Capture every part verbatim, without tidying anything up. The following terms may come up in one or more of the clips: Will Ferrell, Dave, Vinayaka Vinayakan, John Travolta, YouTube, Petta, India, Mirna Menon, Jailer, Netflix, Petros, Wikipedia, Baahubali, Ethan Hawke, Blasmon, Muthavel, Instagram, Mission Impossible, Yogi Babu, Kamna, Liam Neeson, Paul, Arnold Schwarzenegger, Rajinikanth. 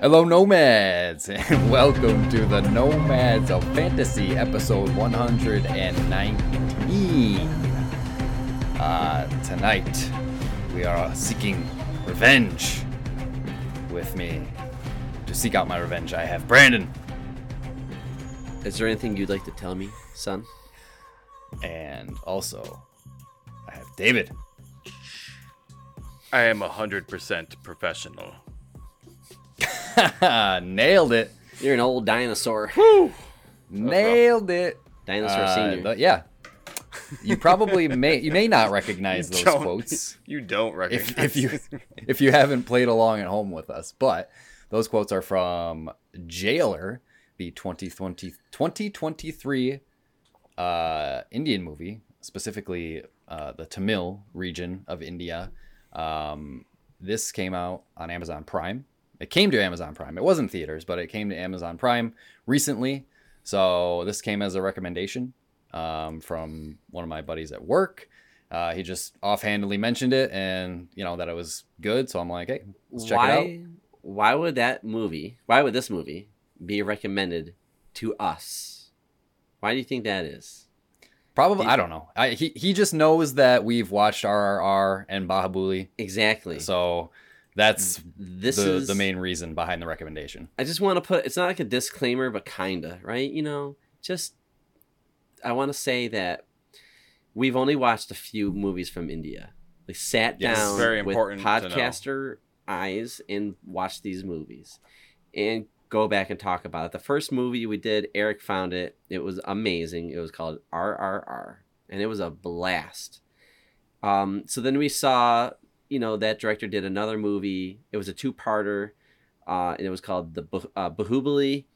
Hello Nomads, and welcome to the Nomads of Fantasy, episode one hundred nineteen. Uh, tonight, we are seeking revenge. With me, to seek out my revenge, I have Brandon. Is there anything you'd like to tell me, son? And also, I have David. I am one hundred percent professional. Nailed it. You're an old dinosaur. Woo. Nailed it. Dinosaur uh, senior. Th- yeah. You probably may you may not recognize you those quotes. You don't recognize if, if you if you haven't played along at home with us, but those quotes are from Jailer, the twenty twenty, twenty twenty-three uh, Indian movie, specifically uh, the Tamil region of India. Um, this came out on Amazon Prime. It came to Amazon Prime. It wasn't theaters, but it came to Amazon Prime recently. So this came as a recommendation um, from one of my buddies at work. Uh, he just offhandedly mentioned it and, you know, that it was good. So I'm like, hey, let's check why, it out. Why would that movie, why would this movie be recommended to us? Why do you think that is? Probably, I don't know. I, he, he just knows that we've watched R R R and Baahubali. Exactly. So... That's this the, is, the main reason behind the recommendation. I just want to put, it's not like a disclaimer, but kind of, right? You know, just, I want to say that we've only watched a few movies from India. We sat yes, down very important with podcaster eyes and watched these movies and go back and talk about it. The first movie we did, Eric found it. It was amazing. It was called R R R, and it was a blast. Um, so then we saw... You know, that director did another movie. It was a two-parter, uh, and it was called The bah- uh, Baahubali,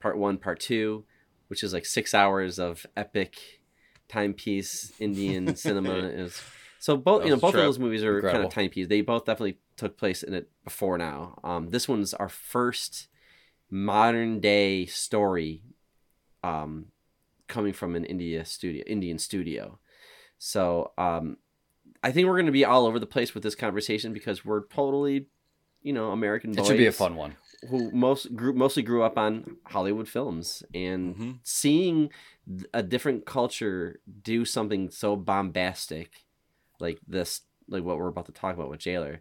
Part One, Part Two, which is like six hours of epic timepiece Indian cinema. It was, so both you know both trip. of those movies are Incredible. Kind of timepiece. They both definitely took place in it before now. Um, this one's our first modern-day story, um, coming from an India studio, Indian studio. So. Um, I think we're going to be all over the place with this conversation because we're totally, you know, American boys. It should be a fun one. Who most grew, mostly grew up on Hollywood films. And mm-hmm. seeing a different culture do something so bombastic like this, like what we're about to talk about with Jailer.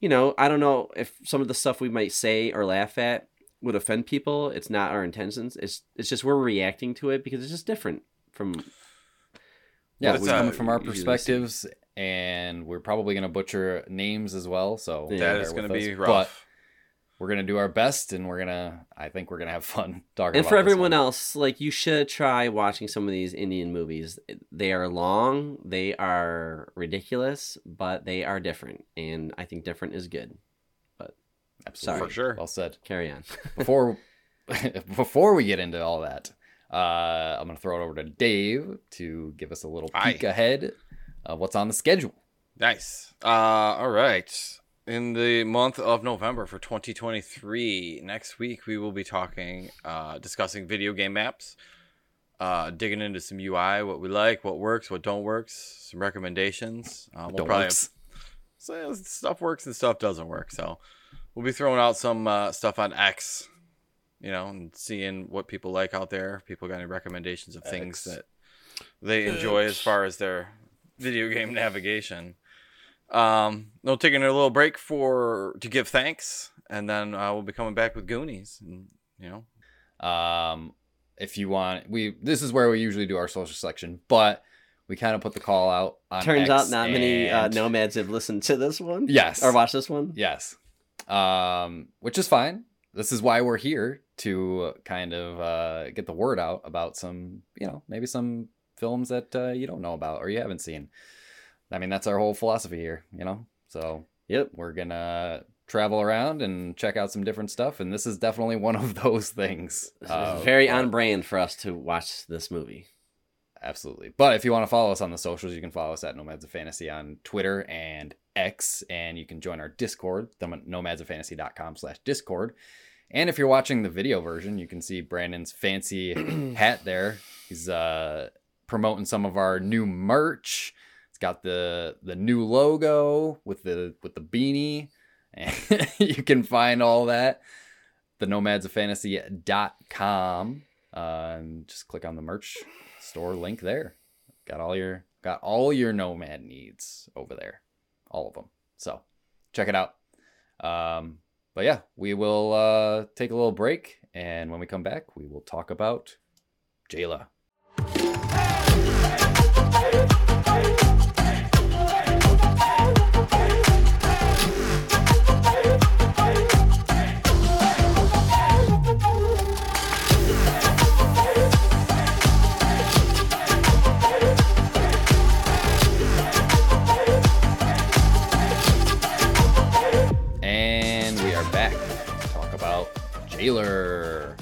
You know, I don't know if some of the stuff we might say or laugh at would offend people. It's not our intentions. It's it's just we're reacting to it because it's just different from... Yeah, it's coming from our perspectives... And we're probably going to butcher names as well. So yeah, that is going to be rough. But we're going to do our best. And we're going to, I think we're going to have fun talking about it. And for everyone else, like you should try watching some of these Indian movies. They are long. They are ridiculous, but they are different. And I think different is good. But absolutely. Sorry. For sure. Well said. Carry on. before, before we get into all that, uh, I'm going to throw it over to Dave to give us a little peek Aye. ahead. Uh, what's on the schedule? Nice. Uh, all right. In the month of November for twenty twenty-three, next week we will be talking, uh, discussing video game maps, uh, digging into some U I, what we like, what works, what don't works, some recommendations. Uh, we'll don't probably works. Have, so stuff works and stuff doesn't work. So we'll be throwing out some uh, stuff on X, you know, and seeing what people like out there. People got any recommendations of X. things that they enjoy X. as far as their... video game navigation. Um, we'll take a little break for to give thanks, and then uh, we'll be coming back with Goonies. And, you know, um, if you want, we this is where we usually do our social section, but we kind of put the call out. On Turns X out, not and... many uh, nomads have listened to this one. Yes, or watched this one. Yes, um, which is fine. This is why we're here to kind of uh, get the word out about some, you know, maybe some. films that uh, you don't know about or you haven't seen. I mean, that's our whole philosophy here, you know? So, yep, we're going to travel around and check out some different stuff, and this is definitely one of those things. Uh, very on brand for us to watch this movie. Absolutely. But if you want to follow us on the socials, you can follow us at Nomads of Fantasy on Twitter and X, and you can join our Discord, nomads of fantasy dot com slash discord. And if you're watching the video version, you can see Brandon's fancy hat there. He's uh, promoting some of our new merch. It's got the the new logo with the with the beanie. And you can find all that the nomads of fantasy dot com. Uh, and just click on the merch store link there. Got all your got all your nomad needs over there, all of them. So check it out. Um, but yeah, we will uh, take a little break, and when we come back, we will talk about Jailer. Jailer.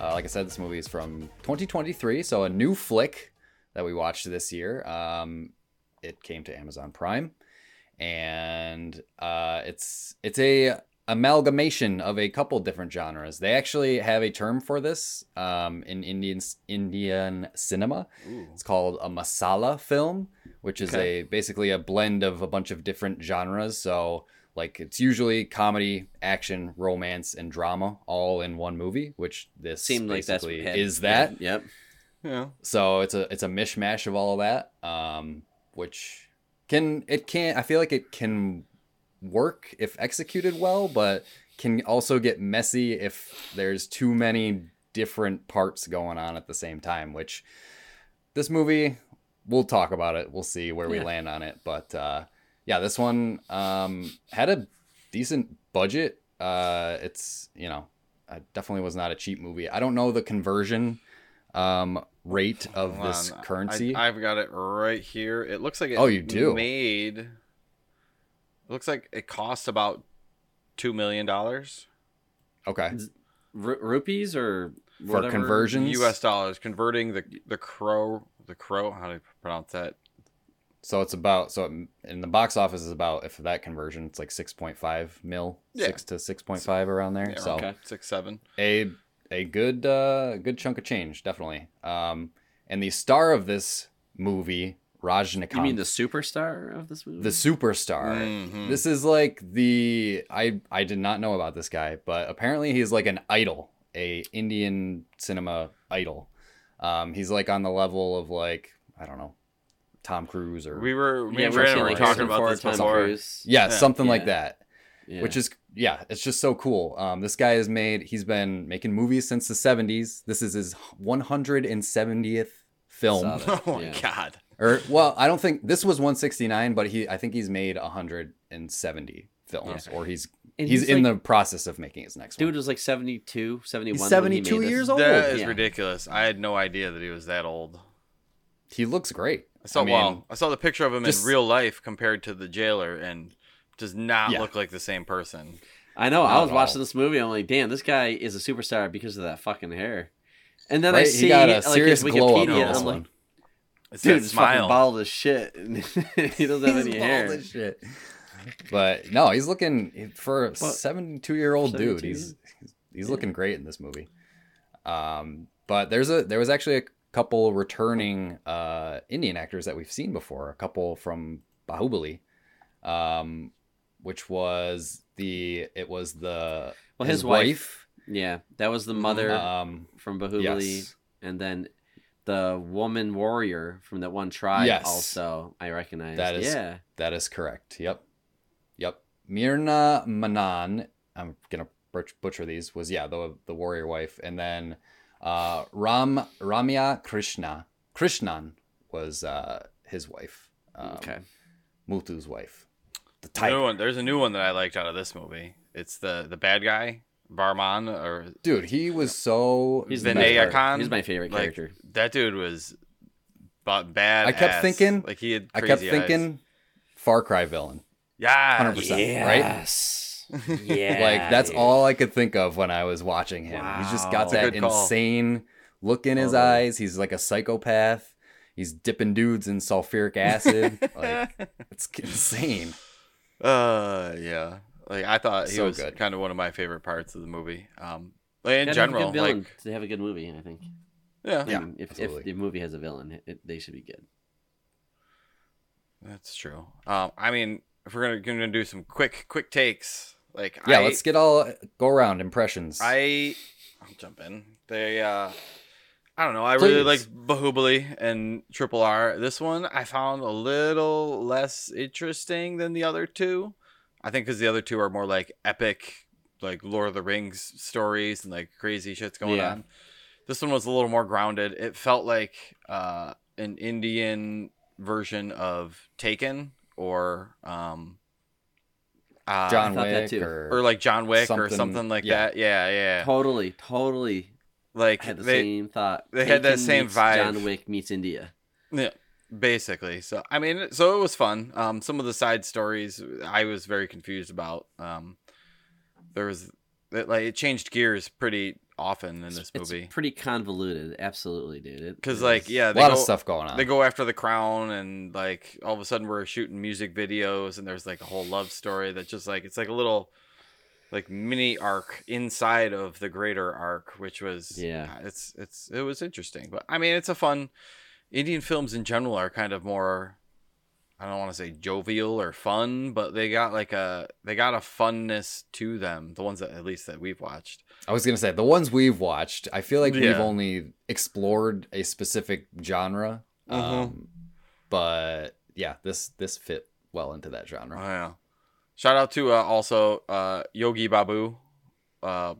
Uh, like I said, this movie is from twenty twenty-three, so a new flick that we watched this year. Um, it came to Amazon Prime, and uh, it's it's a amalgamation of a couple different genres. They actually have a term for this um, in Indian Indian cinema. Ooh. It's called a masala film, which is okay. a basically a blend of a bunch of different genres. So. Like, it's usually comedy, action, romance, and drama all in one movie, which this seemed like basically that's head, is that. Yeah, yep. Yeah. So it's a it's a mishmash of all of that, um, which can it can I feel like it can work if executed well, but can also get messy if there's too many different parts going on at the same time. Which this movie, we'll talk about it. We'll see where we yeah. land on it, but. Uh, Yeah, this one um, had a decent budget. Uh, it's, you know, it definitely was not a cheap movie. I don't know the conversion um, rate of Hold this on. currency. I, I've got it right here. It looks like it oh, you do. made, it looks like it cost about two million dollars. Okay. R- rupees or whatever? For conversions? U S dollars. Converting the, the crow, the crow, how do I pronounce that? So it's about, so in the box office is about, if that conversion, it's like six point five mil, yeah. six to six point five around there. Yeah, so okay. six, seven A, a good, uh, good chunk of change, definitely. Um, and the star of this movie, Rajinikanth. You mean the superstar of this movie? The superstar. Mm-hmm. This is like the, I, I did not know about this guy, but apparently he's like an idol, a Indian cinema idol. Um, he's like on the level of like, I don't know. Tom Cruise or we were we yeah, were like talking about this Tom Cruise. Yeah, yeah, something yeah. like that. Yeah. Which is yeah, it's just so cool. Um, this guy has made he's been making movies since the seventies. This is his one hundred seventieth film. Oh my yeah. god. Or well, I don't think this was one sixty-nine, but he I think he's made one hundred seventy films yeah. or he's and he's, he's in like, the process of making his next dude one. Dude was like seventy-two, seventy-one He's seventy-two when he made years this. old. That is yeah. ridiculous. I had no idea that he was that old. He looks great. I saw I mean, wow. I saw the picture of him just, in real life compared to the Jailer, and does not yeah. look like the same person. I know. Not I was watching all. this movie. I'm like, damn, this guy is a superstar because of that fucking hair. And then right? I see he got a like, serious his glow Wikipedia. Up I'm like, it's dude, he's fucking bald as shit. He doesn't have any hair. Bald as shit. But no, he's looking for a seventy-two year old dude. He's he's yeah. looking great in this movie. Um, but there's a there was actually a. couple returning uh, Indian actors that we've seen before. A couple from Baahubali, um, which was the it was the well his, his wife. wife. Yeah, that was the mother um, from Baahubali, yes. and then the woman warrior from that one tribe. Yes. Also I recognize that is yeah. that is correct. Yep, yep. Mirna Menon. I'm gonna butcher these. Was yeah the the warrior wife, and then. Uh, Ram Ramya Krishna Krishnan was uh, his wife. Um, okay, Muthu's wife. The tiger. Another one, there's a new one that I liked out of this movie. It's the, the bad guy Barman or dude. He was so he's Vinay Khan. He's my favorite character. Like, that dude was bad. I kept ass. thinking like he had. Crazy I kept thinking eyes. Far Cry villain. Yeah, one hundred percent Yes. Right. Yeah, like that's yeah. all I could think of when I was watching him. Wow. He's just got that insane look in his eyes. He's like a psychopath. he's dipping dudes in sulfuric acid. Like, it's insane. Uh, yeah. Like, I thought he so was good. Kind of one of my favorite parts of the movie. Um, like in general, like they have a good movie, I think. Yeah, yeah. I mean, if, if the movie has a villain, it, they should be good. That's true. Um, I mean, if we're gonna, gonna do some quick, quick takes, like yeah, I, let's get all go around impressions. I, I'll jump in. They, uh, I don't know. I Please. really like Baahubali and Triple R. This one I found a little less interesting than the other two. I think because the other two are more like epic, like Lord of the Rings stories and like crazy shit's going yeah. on. This one was a little more grounded. It felt like uh, an Indian version of Taken or um, uh, John Wick, or, or like John Wick something, or something like yeah. that. Yeah, yeah. Totally, totally. Like I had the they, same thought. They Taken had that same vibe. John Wick meets India. Yeah. Basically. So I mean, so it was fun. Um some of the side stories I was very confused about. Um there was it, like it changed gears pretty often in this movie. It's pretty convoluted, absolutely, dude. Because like yeah, they a lot go, of stuff going on. They go after the crown and like all of a sudden we're shooting music videos and there's like a whole love story that's just like it's like a little like mini arc inside of the greater arc, which was yeah, it's it's it was interesting. But I mean it's a fun Indian films in general are kind of more, I don't want to say jovial or fun, but they got like a they got a funness to them. The ones that at least that we've watched. I was gonna say the ones we've watched. I feel like yeah. we've only explored a specific genre, mm-hmm. um, but yeah, this this fit well into that genre. Oh, yeah. Shout out to uh, also uh, Yogi Babu, uh,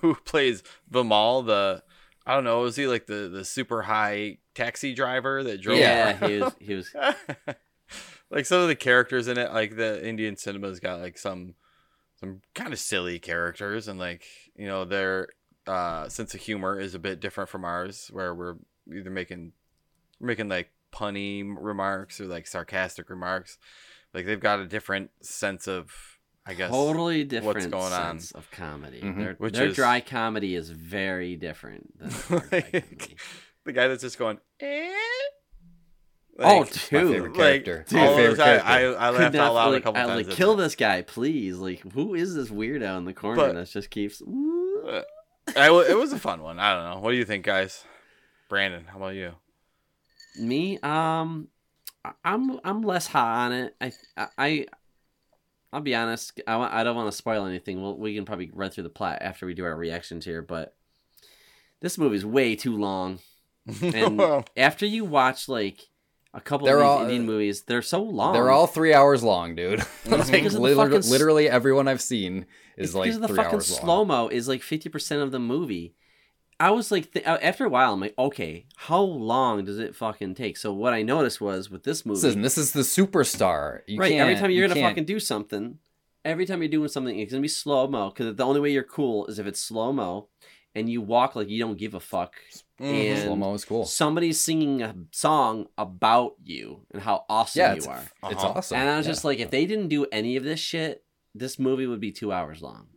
who plays Vimal. The I don't know, was he like the the super high taxi driver that drove yeah around. he was he was like some of the characters in it, like the Indian cinema's got like some some kind of silly characters, and like, you know, their uh sense of humor is a bit different from ours, where we're either making making like punny remarks or like sarcastic remarks. Like they've got a different sense of I guess totally different what's going sense on. Of comedy. Mm-hmm. Their, Which their is... dry comedy is very different than the dry comedy. The guy that's just going, eh? Like, oh, dude. My favorite character. Like, dude, my favorite character. I, I, I laughed out loud like, a couple I, times. Like, kill this guy, please. Like, who is this weirdo in the corner that just keeps... Uh, I, it was a fun one. I don't know. What do you think, guys? Brandon, how about you? Me? Um, I'm I'm less high on it. I, I, I'll be honest. I, I don't want to spoil anything. We'll, we can probably run through the plot after we do our reactions here, but this movie's way too long. And after you watch like a couple they're of these all, Indian movies, they're so long. They're all three hours long, dude. Like, literally, fucking, literally everyone I've seen is like three hours long. Because the fucking slow mo is like fifty percent of the movie. I was like, th- after a while, I'm like, okay, how long does it fucking take? So what I noticed was with this movie, this is, this is the superstar. You right, every time you're you gonna can't. fucking do something, every time you're doing something, it's gonna be slow mo. Because the only way you're cool is if it's slow mo, and you walk like you don't give a fuck. Mm, slow-mo is cool. Somebody's singing a song about you and how awesome yeah, you are. Uh-huh. It's awesome. And I was yeah. just like, if they didn't do any of this shit, this movie would be two hours long.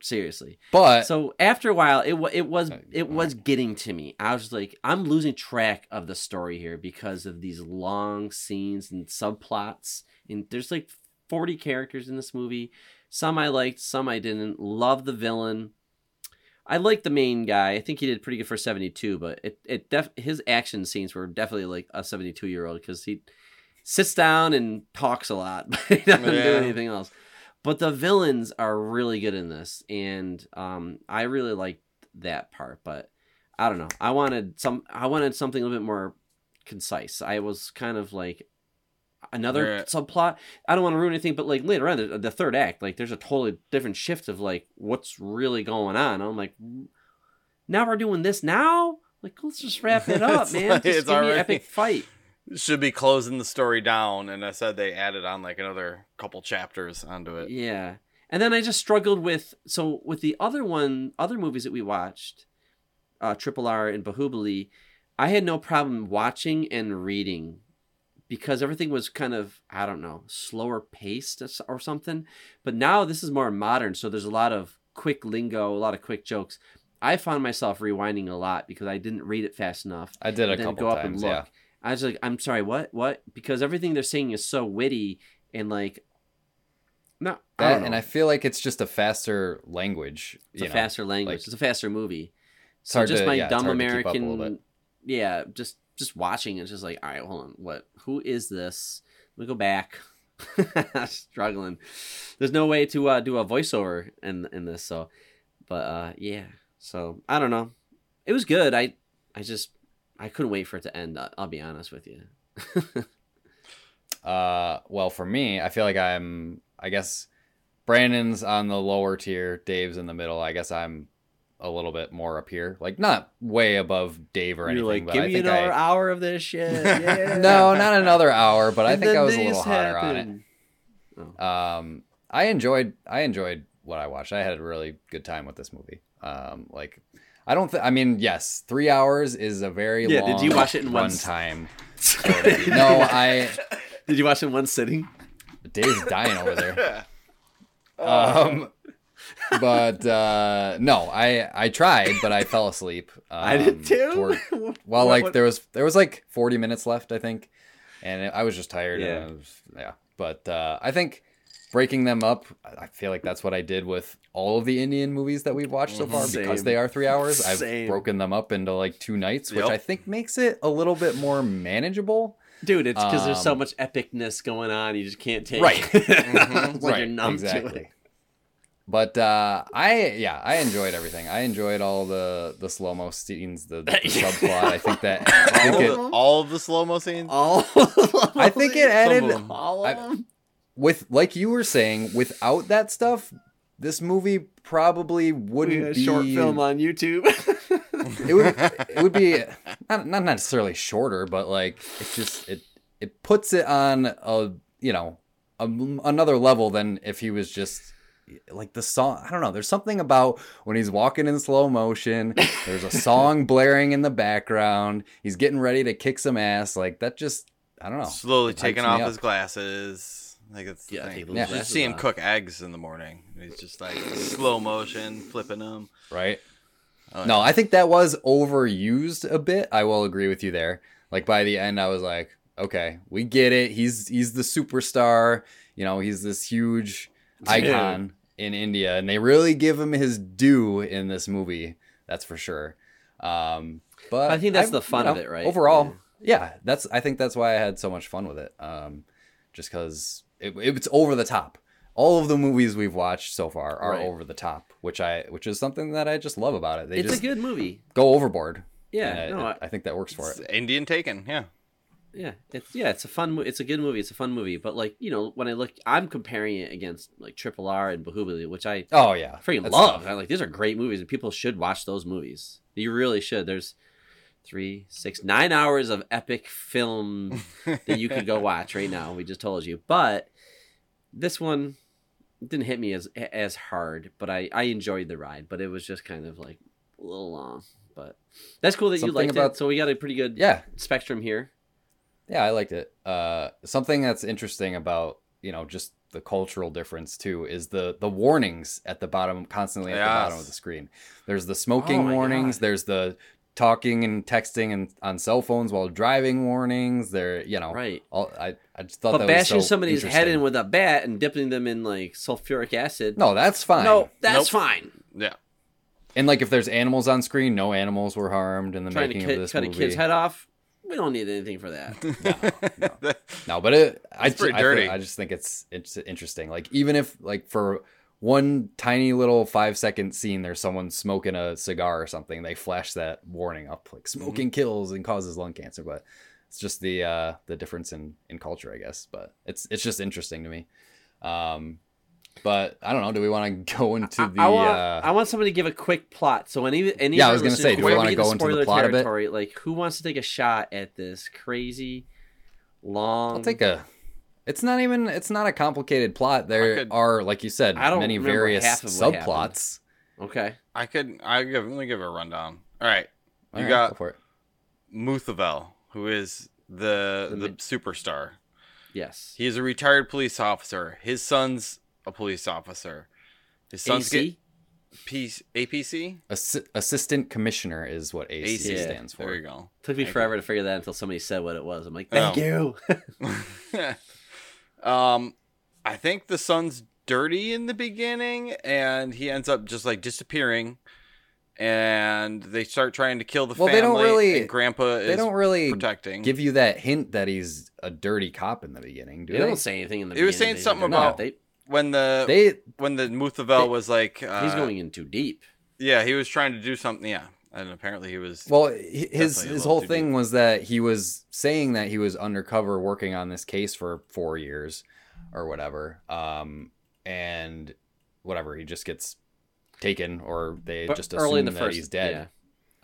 Seriously. But so after a while, it it was it was getting to me. I was like, I'm losing track of the story here because of these long scenes and subplots. And there's like forty characters in this movie. Some I liked, some I didn't. Love the villain. I like the main guy. I think he did pretty good for seventy-two, but it, it def- his action scenes were definitely like a seventy-two-year-old because he sits down and talks a lot, but he doesn't yeah. do anything else. But the villains are really good in this, and um, I really liked that part. But I don't know. I wanted some. I wanted something a little bit more concise. I was kind of like another yeah. subplot. I don't want to ruin anything, but like later on, the, the third act, like there's a totally different shift of like what's really going on. I'm like, now we're doing this now. Like, let's just wrap it up, man. Like, just it's give already, me an epic fight. Should be closing the story down, and I said they added on like another couple chapters onto it. Yeah, and then I just struggled with so with the other one, other movies that we watched, uh, Triple R and Baahubali. I had no problem watching and reading. Because everything was kind of, I don't know, slower paced or something. But now this is more modern, so there's a lot of quick lingo, a lot of quick jokes. I found myself rewinding a lot because I didn't read it fast enough. I did a couple times, go up and look. Yeah. I was like, I'm sorry, what? What? Because everything they're saying is so witty and like, no, that, I don't know. And I feel like it's just a faster language. It's a know, faster language. Like, it's a faster movie. So it's just to, my yeah, dumb American, yeah, just just watching it's just like, all right, hold on, what? Who is this? Let me go back. Struggling. There's no way to uh, do a voiceover in in this. So, but uh, yeah. So I don't know. It was good. I I just. I couldn't wait for it to end. I'll be honest with you. uh, well, for me, I feel like I'm, I guess Brandon's on the lower tier. Dave's in the middle. I guess I'm a little bit more up here. Like not way above Dave or anything. You're like, but give I me think another I... hour of this shit. Yeah. No, not another hour, but I think I was a little hotter happened. on it. Oh. Um, I enjoyed, I enjoyed what I watched. I had a really good time with this movie. Um, like, I don't think, I mean, yes, three hours is a very yeah, long Yeah, did you watch it in one s- time? No, I... Did you watch it in one sitting? Dave's dying over there. Um, But, uh, no, I, I tried, but I fell asleep. Um, I did too? Toward, well, like, what? there was there was like forty minutes left, I think. And it, I was just tired. Yeah. And I was, yeah. But uh, I think breaking them up, I feel like that's what I did with all of the Indian movies that we've watched so far. Same. Because they are three hours. I've Same. broken them up into like two nights, which yep. I think makes it a little bit more manageable. Dude, it's because um, there's so much epicness going on. You just can't take right. it. Mm-hmm. Like right. you're numb exactly. to it. But uh, I, yeah, I enjoyed everything. I enjoyed all the, the slow-mo scenes, the, the subplot. I think that... I think all, it, of all of the slow-mo scenes? All I think it added... Of all of them? I, with, like you were saying, without that stuff... This movie probably wouldn't a be a short film on YouTube. It would it would be not not necessarily shorter, but like it just it it puts it on a you know a, another level than if he was just like the song. I don't know. There's something about when he's walking in slow motion. There's a song blaring in the background. He's getting ready to kick some ass. Like that just I don't know. Slowly taking off his glasses. Like it's yeah, you yeah. see him cook eggs in the morning. He's just like slow motion flipping them. Right. Oh, no, yeah. I think that was overused a bit. I will agree with you there. Like by the end, I was like, okay, we get it. He's he's the superstar. You know, he's this huge icon yeah. in India, and they really give him his due in this movie. That's for sure. Um, but I think that's I, the fun you know, of it, right? Overall, yeah. yeah, that's. I think that's why I had so much fun with it. Um, just because. It, it's over the top. All of the movies we've watched so far are right. over the top, which I which is something that I just love about it. They it's just a good movie. Go overboard. Yeah, no, I, I think that works for it. Indian Taken, yeah, yeah, it's yeah, it's a fun, it's a good movie, it's a fun movie. But like you know, when I look, I'm comparing it against like Triple R and Baahubali, which I oh yeah, freaking love. I like these are great movies, and people should watch those movies. You really should. There's three, six, nine hours of epic film that you could go watch right now. We just told you, but. This one didn't hit me as as hard, but I, I enjoyed the ride. But it was just kind of like a little long. But that's cool that something you liked about, it. So we got a pretty good yeah. spectrum here. Yeah, I liked it. Uh, something that's interesting about, you know, just the cultural difference, too, is the, the warnings at the bottom, constantly at yes. the bottom of the screen. There's the smoking oh warnings. God. There's the talking and texting and on cell phones while driving warnings. They're, you know, right. All, I, I just thought but that was so interesting. But bashing somebody's head in with a bat and dipping them in like sulfuric acid. No, that's fine. No, that's nope. fine. Yeah. And like if there's animals on screen, no animals were harmed in the Trying making to ki- of this cut movie. Cut a kid's head off. We don't need anything for that. No, no. no but it, I, pretty I, dirty. I, I just think it's it's interesting. Like even if like for one tiny little five second scene, there's someone smoking a cigar or something. They flash that warning up, like smoking mm-hmm. kills and causes lung cancer. But it's just the uh, the difference in, in culture, I guess. But it's it's just interesting to me. Um, but I don't know. Do we want to go into the? I, I, want, uh, I want somebody to give a quick plot. So any any yeah, I was gonna say, do we want to go into the plot a bit? Like, who wants to take a shot at this crazy long? I'll take a. It's not even, it's not a complicated plot. There could, are, like you said, many various subplots. Happened. Okay. I could, I give, let me give a rundown. All right. All you right, got go Muthavel, who is the, the the superstar. Yes. He's a retired police officer. His son's a police officer. His son's A C? Get, P- A P C? Ass- Assistant Commissioner is what A C, A C yeah, stands for. There you go. Took me Thank forever you. to figure that until somebody said what it was. I'm like, thank oh. you. um, I think the son's dirty in the beginning, and he ends up just like disappearing. And they start trying to kill the well, family. They don't really, and Grandpa is they don't really protecting. Give you that hint that he's a dirty cop in the beginning. Do they, they don't say anything in the. It beginning. It was saying they something about they, when the they, when the Muthavel they, was like uh, he's going in too deep. Yeah, he was trying to do something. Yeah, and apparently he was. Well, his his whole thing deep. was that he was saying that he was undercover working on this case for four years or whatever, um, and whatever he just gets. Taken, or they but just assume the that first, he's dead.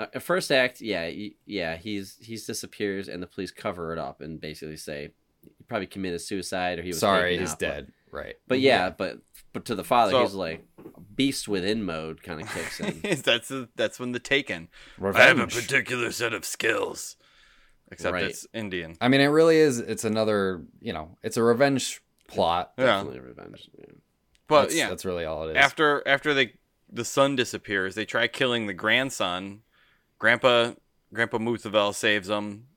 Yeah. Uh, first act, yeah, yeah, he's he's disappears, and the police cover it up and basically say he probably committed suicide or he was sorry, he's out, dead, but, right? But yeah, yeah, but but to the father, so, he's like beast within mode kind of kicks in. that's a, that's when the Taken. Revenge. I have a particular set of skills, except right. it's Indian. I mean, it really is. It's another, you know, it's a revenge plot. Yeah, definitely revenge. Yeah. But that's, yeah, that's really all it is. After after they. The son disappears. They try killing the grandson. Grandpa, Grandpa Muthavel saves him,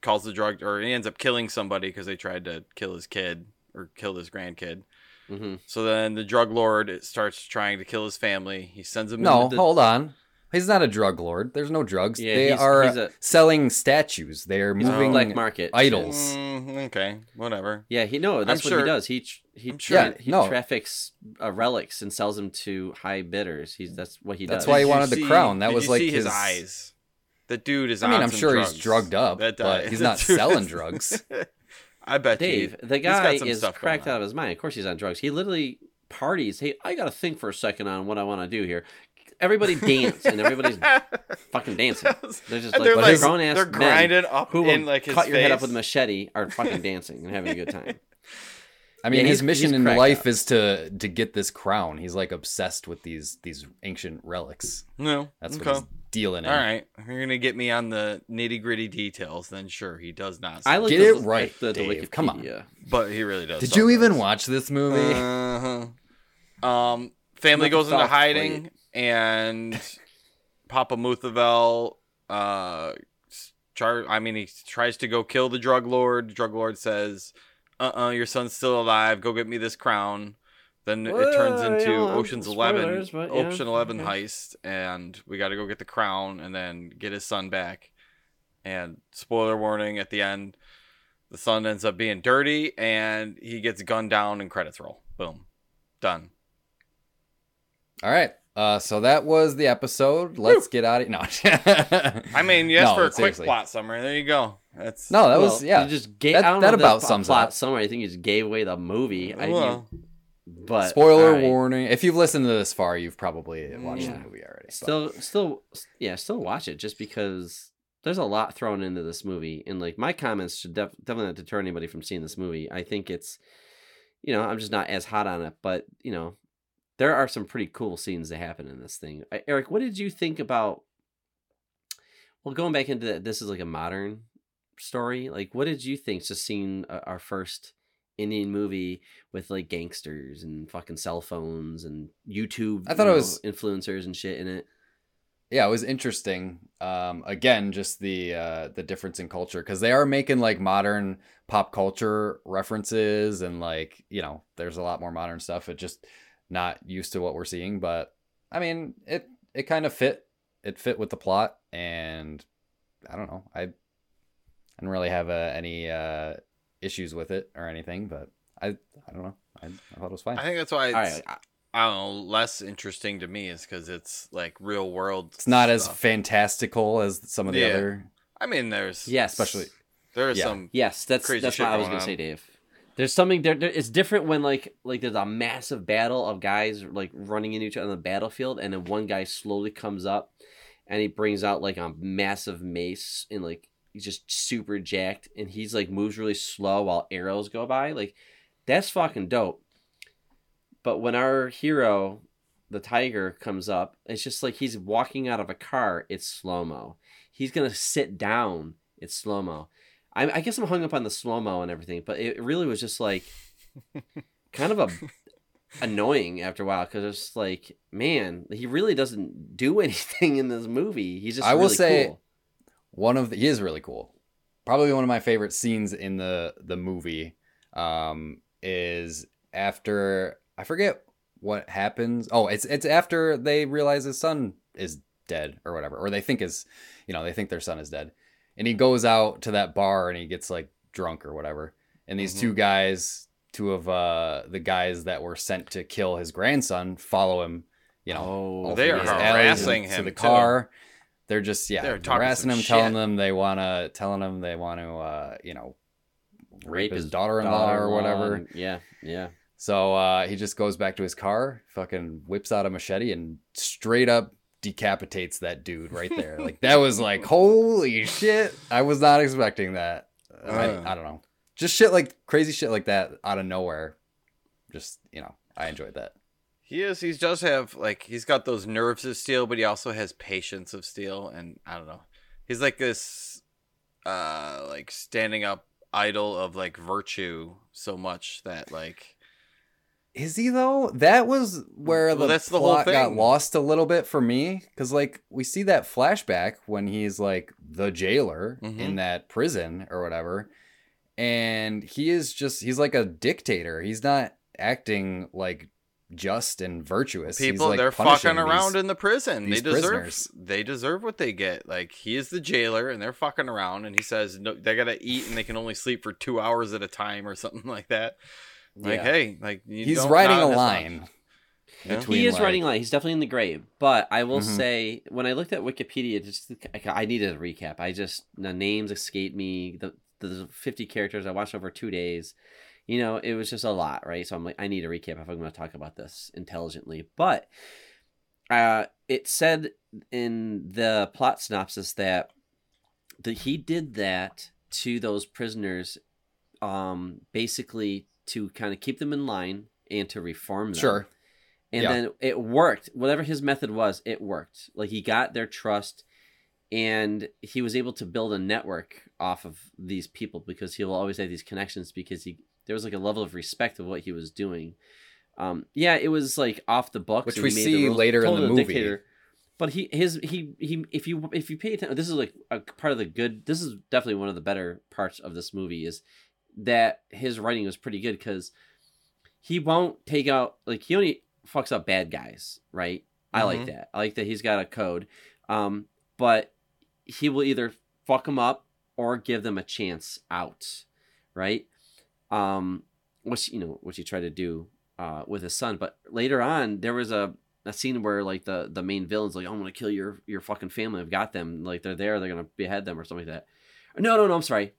calls the drug, or he ends up killing somebody because they tried to kill his kid or kill his grandkid. Mm-hmm. So then the drug lord starts trying to kill his family. He sends him. No, the... hold on. He's not a drug lord. There's no drugs. Yeah, they he's, are he's a... selling statues. They're moving like market idols. Mm, okay, whatever. Yeah, he no. That's I'm what sure. he does. He he sure. yeah, he no. traffics uh, relics and sells them to high bidders. He's that's what he does. That's why he did wanted see, the crown. That was like his... his eyes. The dude is. I mean, on I'm some sure drugs. he's drugged up, that, uh, but he's not selling is... drugs. I bet Dave, he, the guy is cracked out of his mind. Of course, he's on drugs. He literally parties. Hey, I got to think for a second on what I want to do here. Everybody dance and everybody's fucking dancing. They're just like, like grown ass men grinding up who will in, like, his cut face. Your head up with a machete are fucking dancing and having a good time. I mean, yeah, his mission in life up. is to to get this crown. He's like obsessed with these these ancient relics. No, that's okay. what he's dealing in. All right, if you're gonna get me on the nitty gritty details, then sure, he does not. I like get the, it right, the, Dave. The Wikipedia. Come on, but he really does. Did you even those. watch this movie? Uh-huh. Um, family goes into hiding. Plate. And Papa Muthavel, uh, char- I mean, he tries to go kill the drug lord. The drug lord says, uh-uh, your son's still alive. Go get me this crown. Then well, it turns into yeah, Ocean's spoilers, Eleven, yeah. Ocean Eleven okay. heist, and we got to go get the crown and then get his son back. And spoiler warning, at the end, the son ends up being dirty, and he gets gunned down and credits roll. Boom. Done. All right. Uh, so that was the episode. Let's Woo. get out of no. I mean, yes, no, for a quick seriously. plot summary. There you go. That's no, that well, was yeah. You just gave that, that about sums plot up. summary. I think you just gave away the movie. Well, I, you, but spoiler right. warning. If you've listened to this far, you've probably watched yeah. the movie already. But. Still, still, yeah, still watch it just because there's a lot thrown into this movie, and like my comments should def- definitely not deter anybody from seeing this movie. I think it's, you know, I'm just not as hot on it, but you know. There are some pretty cool scenes that happen in this thing. Eric, what did you think about, well, going back into that, this is like a modern story. Like, what did you think just seeing our first Indian movie with like gangsters and fucking cell phones and YouTube I thought you it know, was, influencers and shit in it? Yeah, it was interesting. Um, again, just the uh, the difference in culture, because they are making like modern pop culture references and like, you know, there's a lot more modern stuff. It just... not used to what we're seeing, but I mean, it, it kind of fit, it fit with the plot, and I don't know, I, I didn't really have uh, any uh, issues with it or anything, but I, I don't know, I, I thought it was fine. I think that's why it's, right. I, I don't know, less interesting to me is because it's like real world. It's not stuff. as fantastical as some of the yeah. other. I mean, there's yes, especially there are yeah. some yes, that's crazy that's shit what I was gonna on. say, Dave. There's something there, there. It's different when like like there's a massive battle of guys like running into each other on the battlefield, and then one guy slowly comes up, and he brings out like a massive mace, and like he's just super jacked, and he's like moves really slow while arrows go by. Like that's fucking dope. But when our hero, the tiger, comes up, it's just like he's walking out of a car. It's slow mo. He's gonna sit down. It's slow mo. I guess I'm hung up on the slow-mo and everything, but it really was just like kind of a annoying after a while, because it's like, man, he really doesn't do anything in this movie. He's just I really will say cool. One of the, he is really cool. Probably one of my favorite scenes in the the movie um, is after, I forget what happens. Oh, it's it's after they realize his son is dead or whatever, or they think is, you know, they think their son is dead, and he goes out to that bar and he gets like drunk or whatever, and these mm-hmm. two guys. Two of uh, the guys that were sent to kill his grandson follow him, you know. Oh, they are harassing him to the car. Too. They're just yeah, they're harassing him, shit. telling them they wanna, telling him they want to, uh, you know, rape, rape his, his daughter-in-law or whatever. Yeah, yeah. So uh, he just goes back to his car, fucking whips out a machete and straight up decapitates that dude right there. Like that was like, holy shit! I was not expecting that. Uh. I, I don't know. Just shit like crazy shit like that out of nowhere. Just, you know, I enjoyed that. He is. He does have like he's got those nerves of steel, but he also has patience of steel. And I don't know. He's like this uh, like standing up idol of like virtue so much that like. Is he though? That was where well, the that's plot the whole thing. got lost a little bit for me. Because like we see that flashback when he's like the jailer mm-hmm. in that prison or whatever. And he is just, he's like a dictator. He's not acting like just and virtuous. People, like they're fucking around in the prison. They deserve, prisoners. they deserve what they get. Like he is the jailer and they're fucking around and he says, no, they got to eat and they can only sleep for two hours at a time or something like that. Like, yeah. Hey, like you he's writing a line. Yeah. He is like, writing a line. He's definitely in the grave. But I will mm-hmm. say when I looked at Wikipedia, just I needed a recap. I just, the names escaped me. The, the fifty characters I watched over two days, you know, it was just a lot, right? So I'm like, I need a recap if I'm going to talk about this intelligently. But uh, it said in the plot synopsis that that he did that to those prisoners, um, basically to kind of keep them in line and to reform them. Sure. And yeah. then it worked. Whatever his method was, it worked. Like he got their trust. And he was able to build a network off of these people because he will always have these connections because he there was like a level of respect of what he was doing. Um, yeah, it was like off the books, which we see later in the movie. But he his he he if you if you pay attention, this is like a part of the good. This is definitely one of the better parts of this movie is that his writing was pretty good because he won't take out like he only fucks up bad guys, right? I mm-hmm. like that. I like that he's got a code, um, but. He will either fuck them up or give them a chance out, right? Um, which you know, which he tried to do uh, with his son. But later on, there was a, a scene where like the, the main villain's like, oh, "I'm gonna kill your your fucking family. I've got them. Like they're there. They're gonna behead them or something like that." No, no, no. I'm sorry.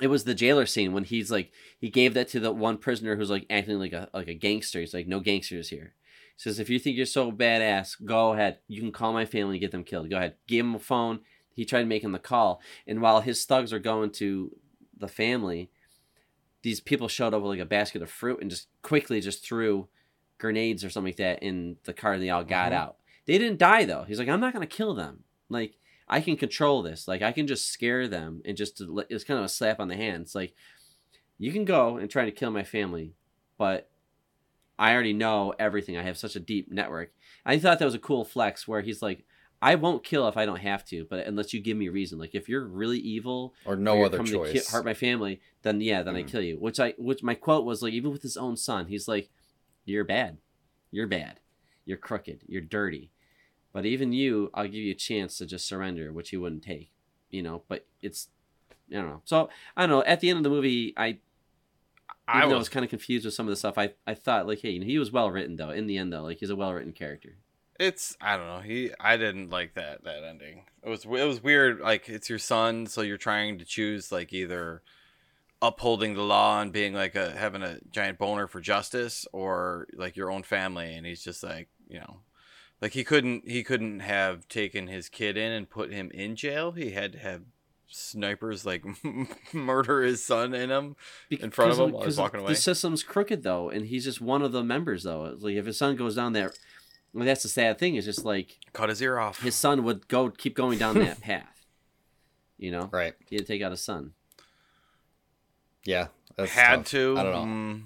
It was the jailer scene when he's like, he gave that to the one prisoner who's like acting like a like a gangster. He's like, "No gangsters here." He says, "If you think you're so badass, go ahead. You can call my family and get them killed. Go ahead." Give him a phone. He tried making the call, and while his thugs are going to the family, these people showed up with like a basket of fruit and just quickly just threw grenades or something like that in the car, and they all got mm-hmm. out. They didn't die though. He's like, I'm not gonna kill them. Like I can control this. Like I can just scare them and just to, it's kind of a slap on the hand. It's like you can go and try to kill my family, but I already know everything. I have such a deep network. I thought that was a cool flex where he's like. I won't kill if I don't have to, but unless you give me a reason, like if you're really evil or no or other choice, to ki- hurt my family, then yeah, then mm. I kill you. Which I, which my quote was like, even with his own son, he's like, "You're bad, you're bad, you're crooked, you're dirty, but even you, I'll give you a chance to just surrender," which he wouldn't take, you know. But it's, I don't know. So I don't know. At the end of the movie, I, I was, was kind of confused with some of the stuff. I, I thought like, hey, you know, he was well written though. In the end though, like he's a well written character. It's I don't know. He I didn't like that that ending. It was it was weird. Like it's your son, so you're trying to choose like either upholding the law and being like a having a giant boner for justice, or like your own family. And he's just like you know, like he couldn't he couldn't have taken his kid in and put him in jail. He had to have snipers like murder his son in him because, in front of him while he's walking away. The system's crooked though, and he's just one of the members though. Like if his son goes down there. Well, that's the sad thing. It's just like cut his ear off. His son would go keep going down that path, you know. Right? He had to take out his son. Yeah, that's had tough. to. I don't know. Mm,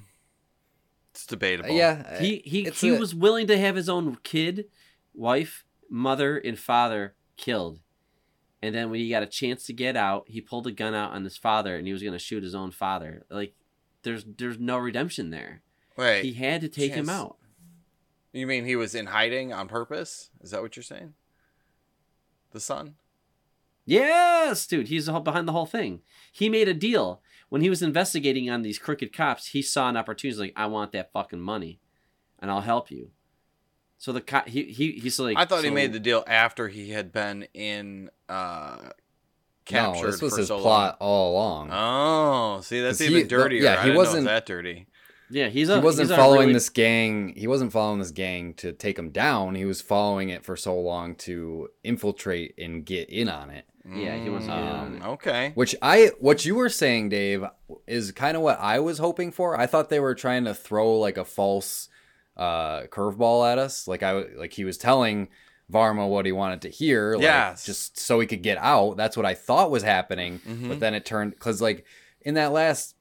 It's debatable. Yeah, he he he a... was willing to have his own kid, wife, mother, and father killed, and then when he got a chance to get out, he pulled a gun out on his father, and he was going to shoot his own father. Like, there's there's no redemption there. Wait, he had to take chance. him out. You mean he was in hiding on purpose? Is that what you're saying? The son? Yes, dude. He's behind the whole thing. He made a deal. When he was investigating on these crooked cops, he saw an opportunity. He's like, I want that fucking money, and I'll help you. So the cop, he, he, he's like... I thought so, he made the deal after he had been in... Uh, captured. No, this was for his so plot long. all along. Oh, see, that's even he, dirtier. The, yeah, he I didn't wasn't know it was that dirty. Yeah, he's a, he wasn't he's following really... this gang. He wasn't following this gang to take him down. He was following it for so long to infiltrate and get in on it. Yeah, he was. Um, okay. Which I, what you were saying, Dave, is kind of what I was hoping for. I thought they were trying to throw like a false uh, curveball at us. Like I, like he was telling Varma what he wanted to hear. Like, yes. Just so he could get out. That's what I thought was happening. Mm-hmm. But then it turned, because like in that last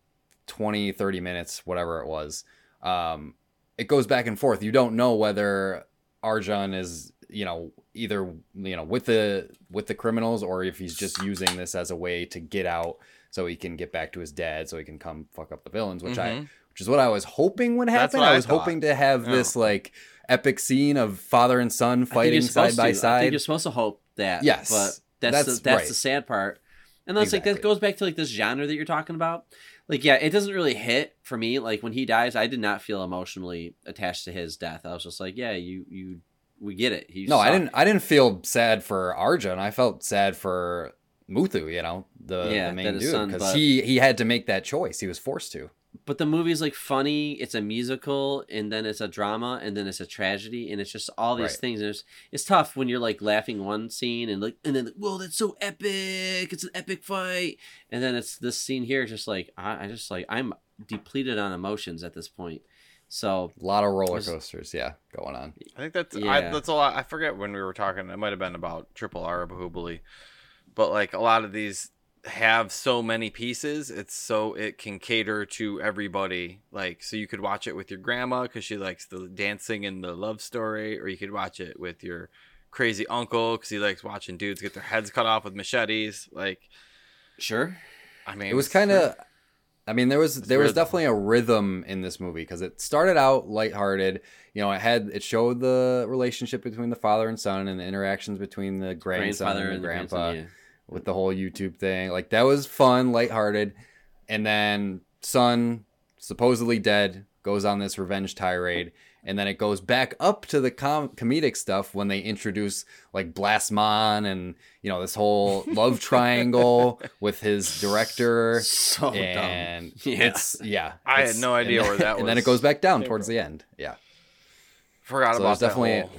twenty, thirty minutes, whatever it was, um, it goes back and forth. You don't know whether Arjun is, you know, either, you know, with the with the criminals, or if he's just using this as a way to get out so he can get back to his dad, so he can come fuck up the villains, which mm-hmm. I which is what I was hoping would happen. I was I hoping to have yeah. this like epic scene of father and son fighting side by to. side. I think you're supposed to hope that. Yes. But that's that's the, that's right. the sad part. And that's exactly. like that goes back to like this genre that you're talking about. Like, yeah, it doesn't really hit for me. Like, when he dies, I did not feel emotionally attached to his death. I was just like, yeah, you, you, we get it. He no, I didn't. It. I didn't feel sad for Arjun. I felt sad for Muthu. You know, the, yeah, the main dude, because he he had to make that choice. He was forced to. But the movie's like funny. It's a musical, and then it's a drama, and then it's a tragedy, and it's just all these right. things. And it's it's tough when you're like laughing one scene, and like, and then whoa, that's so epic. It's an epic fight, and then it's this scene here, just like I, I just like I'm depleted on emotions at this point. So a lot of roller coasters, yeah, going on. I think that's yeah. I, that's a lot. I forget when we were talking. It might have been about Triple R Baahubali, but like a lot of these have so many pieces, it's so it can cater to everybody. Like, so you could watch it with your grandma because she likes the dancing and the love story, or you could watch it with your crazy uncle because he likes watching dudes get their heads cut off with machetes. Like, sure. I mean, it was kind of. I mean, there was it's there rhythm. was definitely a rhythm in this movie, because it started out lighthearted. You know, it had it showed the relationship between the father and son, and the interactions between the grandson and, and grandpa grandson, yeah. with the whole YouTube thing. Like, that was fun, lighthearted. And then son, supposedly dead, goes on this revenge tirade. And then it goes back up to the com- comedic stuff when they introduce like Blasmon and, you know, this whole love triangle with his director. So and dumb. Yeah. It's, yeah. I it's, had no idea then, where that was. And then it goes back down towards the end. Yeah. Forgot so about that definitely whole,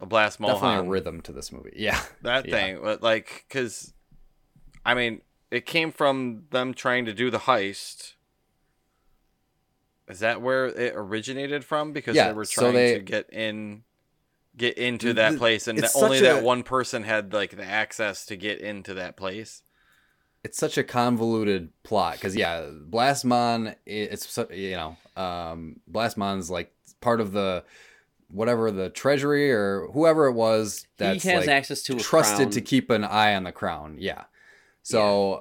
a blast Mulholland. Definitely a rhythm to this movie. Yeah. That yeah. thing. But like, because, I mean, it came from them trying to do the heist. Is that where it originated from? Because yeah, they were trying so they, to get in, get into that place, and only a, that one person had like the access to get into that place. It's such a convoluted plot because yeah, Blasmon, it's you know, um, Blasmon's like part of the whatever the treasury or whoever it was that he has like, access to, a trusted crown. to keep an eye on the crown. Yeah, so yeah.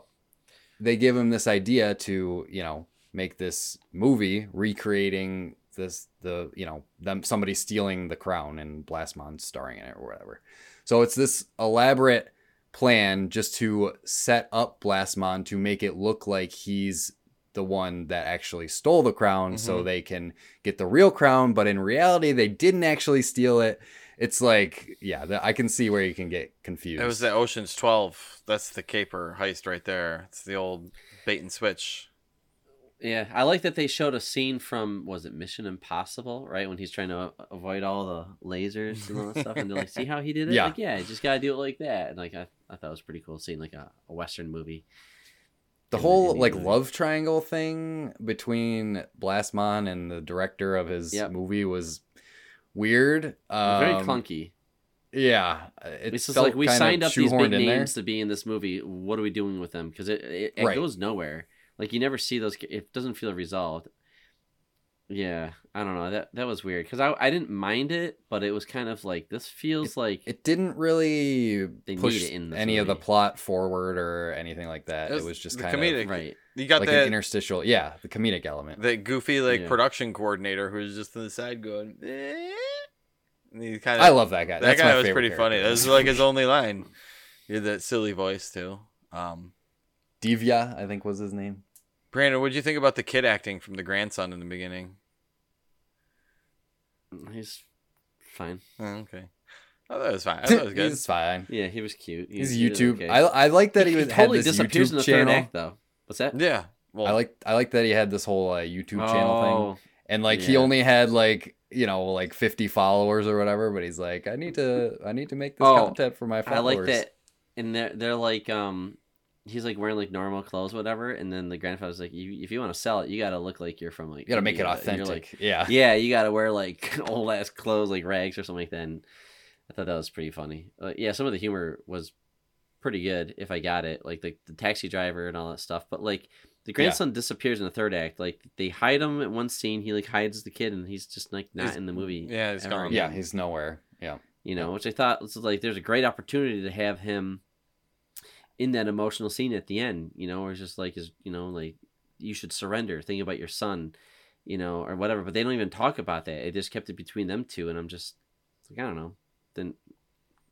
they give him this idea to you know. make this movie recreating this, the, you know, them, somebody stealing the crown and Blasmon starring in it or whatever. So it's this elaborate plan just to set up Blasmon to make it look like he's the one that actually stole the crown. Mm-hmm. So they can get the real crown, but in reality, they didn't actually steal it. It's like, yeah, the, I can see where you can get confused. It was the Ocean's twelve. That's the caper heist right there. It's the old bait and switch. Yeah, I like that they showed a scene from, was it Mission Impossible, right? When he's trying to avoid all the lasers and all that stuff. And they're like, see how he did it? Yeah. Like, yeah, you just got to do it like that. And like, I, I thought it was pretty cool seeing like a, a Western movie. The whole like movie. love triangle thing between Blasmon and the director of his yep. movie was weird. Um, Very clunky. Yeah. It's like we signed up these big names there. to be in this movie. What are we doing with them? Because it, it, it right. goes nowhere. Like, you never see those. It doesn't feel resolved. Yeah, I don't know. That that was weird because I I didn't mind it, but it was kind of like this feels it, like it didn't really push it in any movie. Of the plot forward or anything like that. It was, it was just kind comedic, of right. You got like that, an interstitial, yeah, the comedic element. That goofy like yeah. production coordinator who's just on the side going. Eh? And he kind of, I love that guy. That That's guy my was pretty character. Funny. That was like his only line. He had that silly voice too. Um, Divya, I think was his name. Brandon, what did you think about the kid acting from the grandson in the beginning? He's fine. Oh, okay. I thought it was fine. I thought it was good. He's fine. Yeah, he was cute. He, He's he YouTube. Okay. I I like that he, he was totally had this disappears YouTube in the channel. Third act, though. What's that? Yeah. Well, I like I like that he had this whole uh, YouTube channel oh, thing, and like yeah. he only had like you know like fifty followers or whatever, but he's like I need to I need to make this oh, content for my followers. I like that, and they're they're like um. He's like wearing like normal clothes, whatever, and then the grandfather's like, you, "If you want to sell it, you gotta look like you're from like you gotta make India. It authentic." Like, yeah, yeah, you gotta wear like old ass clothes, like rags or something like that. And I thought that was pretty funny. Uh, yeah, some of the humor was pretty good if I got it, like the, the taxi driver and all that stuff. But like the grandson yeah. disappears in the third act. Like they hide him at one scene. He like hides the kid, and he's just like not he's, in the movie. Yeah, he's gone. Yeah, he's nowhere. Yeah, you know, which I thought was like there's a great opportunity to have him. In that emotional scene at the end, you know, or it's just like, is you know, like you should surrender, think about your son, you know, or whatever. But they don't even talk about that. It just kept it between them two, and I'm just like, I don't know. Then,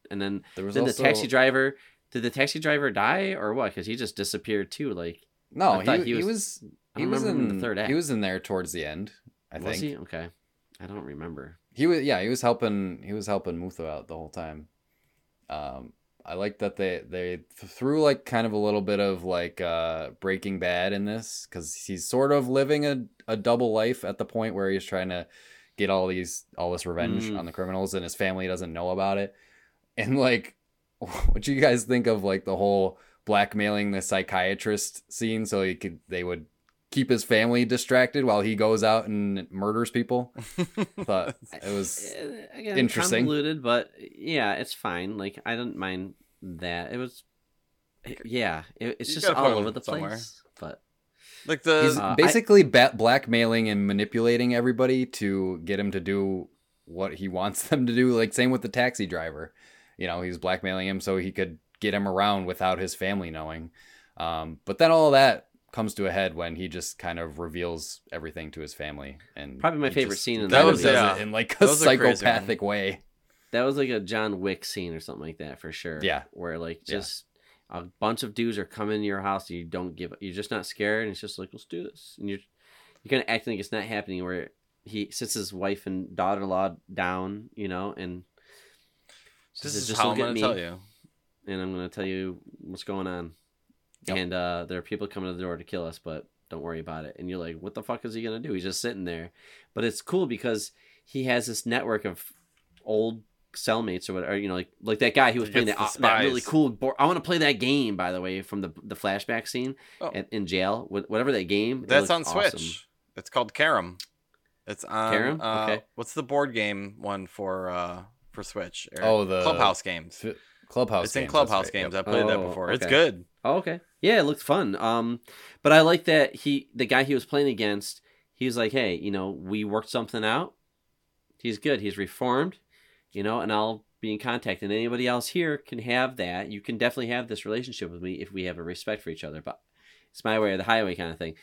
and then, there was then also... the taxi driver. Did the taxi driver die or what? Because he just disappeared too. Like no, I he, he was. He was, I he was in, in the third act. He was in there towards the end. I was think. He? Okay, I don't remember. He was yeah. He was helping. He was helping Muthu out the whole time. Um. I like that they, they threw like kind of a little bit of like uh, Breaking Bad in this because he's sort of living a, a double life at the point where he's trying to get all these all this revenge mm. on the criminals and his family doesn't know about it. And like, what do you guys think of like the whole blackmailing the psychiatrist scene so he could they would keep his family distracted while he goes out and murders people? But it was Again, interesting. Convoluted, but yeah, it's fine. Like I didn't mind that. It was, it, yeah, it, it's you just all over the somewhere. Place. But like the he's uh, basically I, bat- blackmailing and manipulating everybody to get him to do what he wants them to do. Like same with the taxi driver. You know, he's blackmailing him so he could get him around without his family knowing. Um, but then all of that. Comes to a head when he just kind of reveals everything to his family, and probably my favorite just, scene in that was yeah. in like a psychopathic way. That was like a John Wick scene or something like that for sure. Yeah, where like just yeah. a bunch of dudes are coming to your house and you don't give. You're just not scared, and it's just like let's do this, and you're you're kind of acting like it's not happening. Where he sits his wife and daughter-in-law down, you know, and this says, is just how I'm gonna me, tell you, and I'm gonna tell you what's going on. Yep. And uh, there are people coming to the door to kill us, but don't worry about it. And you're like, what the fuck is he going to do? He's just sitting there. But it's cool because he has this network of old cellmates or whatever, you know, like like that guy who was playing that, that really cool board. I want to play that game, by the way, from the the flashback scene oh. at, in jail, whatever that game. That's on awesome. Switch. It's called Karam. It's on. Karam? Uh, okay. What's the board game one for uh, for Switch? Eric? Oh, the Clubhouse games. F- Clubhouse. It's games. In Clubhouse right. games. I played oh, that before. Okay. It's good. Oh, okay. Yeah, it looked fun. Um, but I like that he, the guy he was playing against, he was like, hey, you know, we worked something out. He's good. He's reformed, you know, and I'll be in contact. And anybody else here can have that. You can definitely have this relationship with me if we have a respect for each other. But it's my way or the highway kind of thing.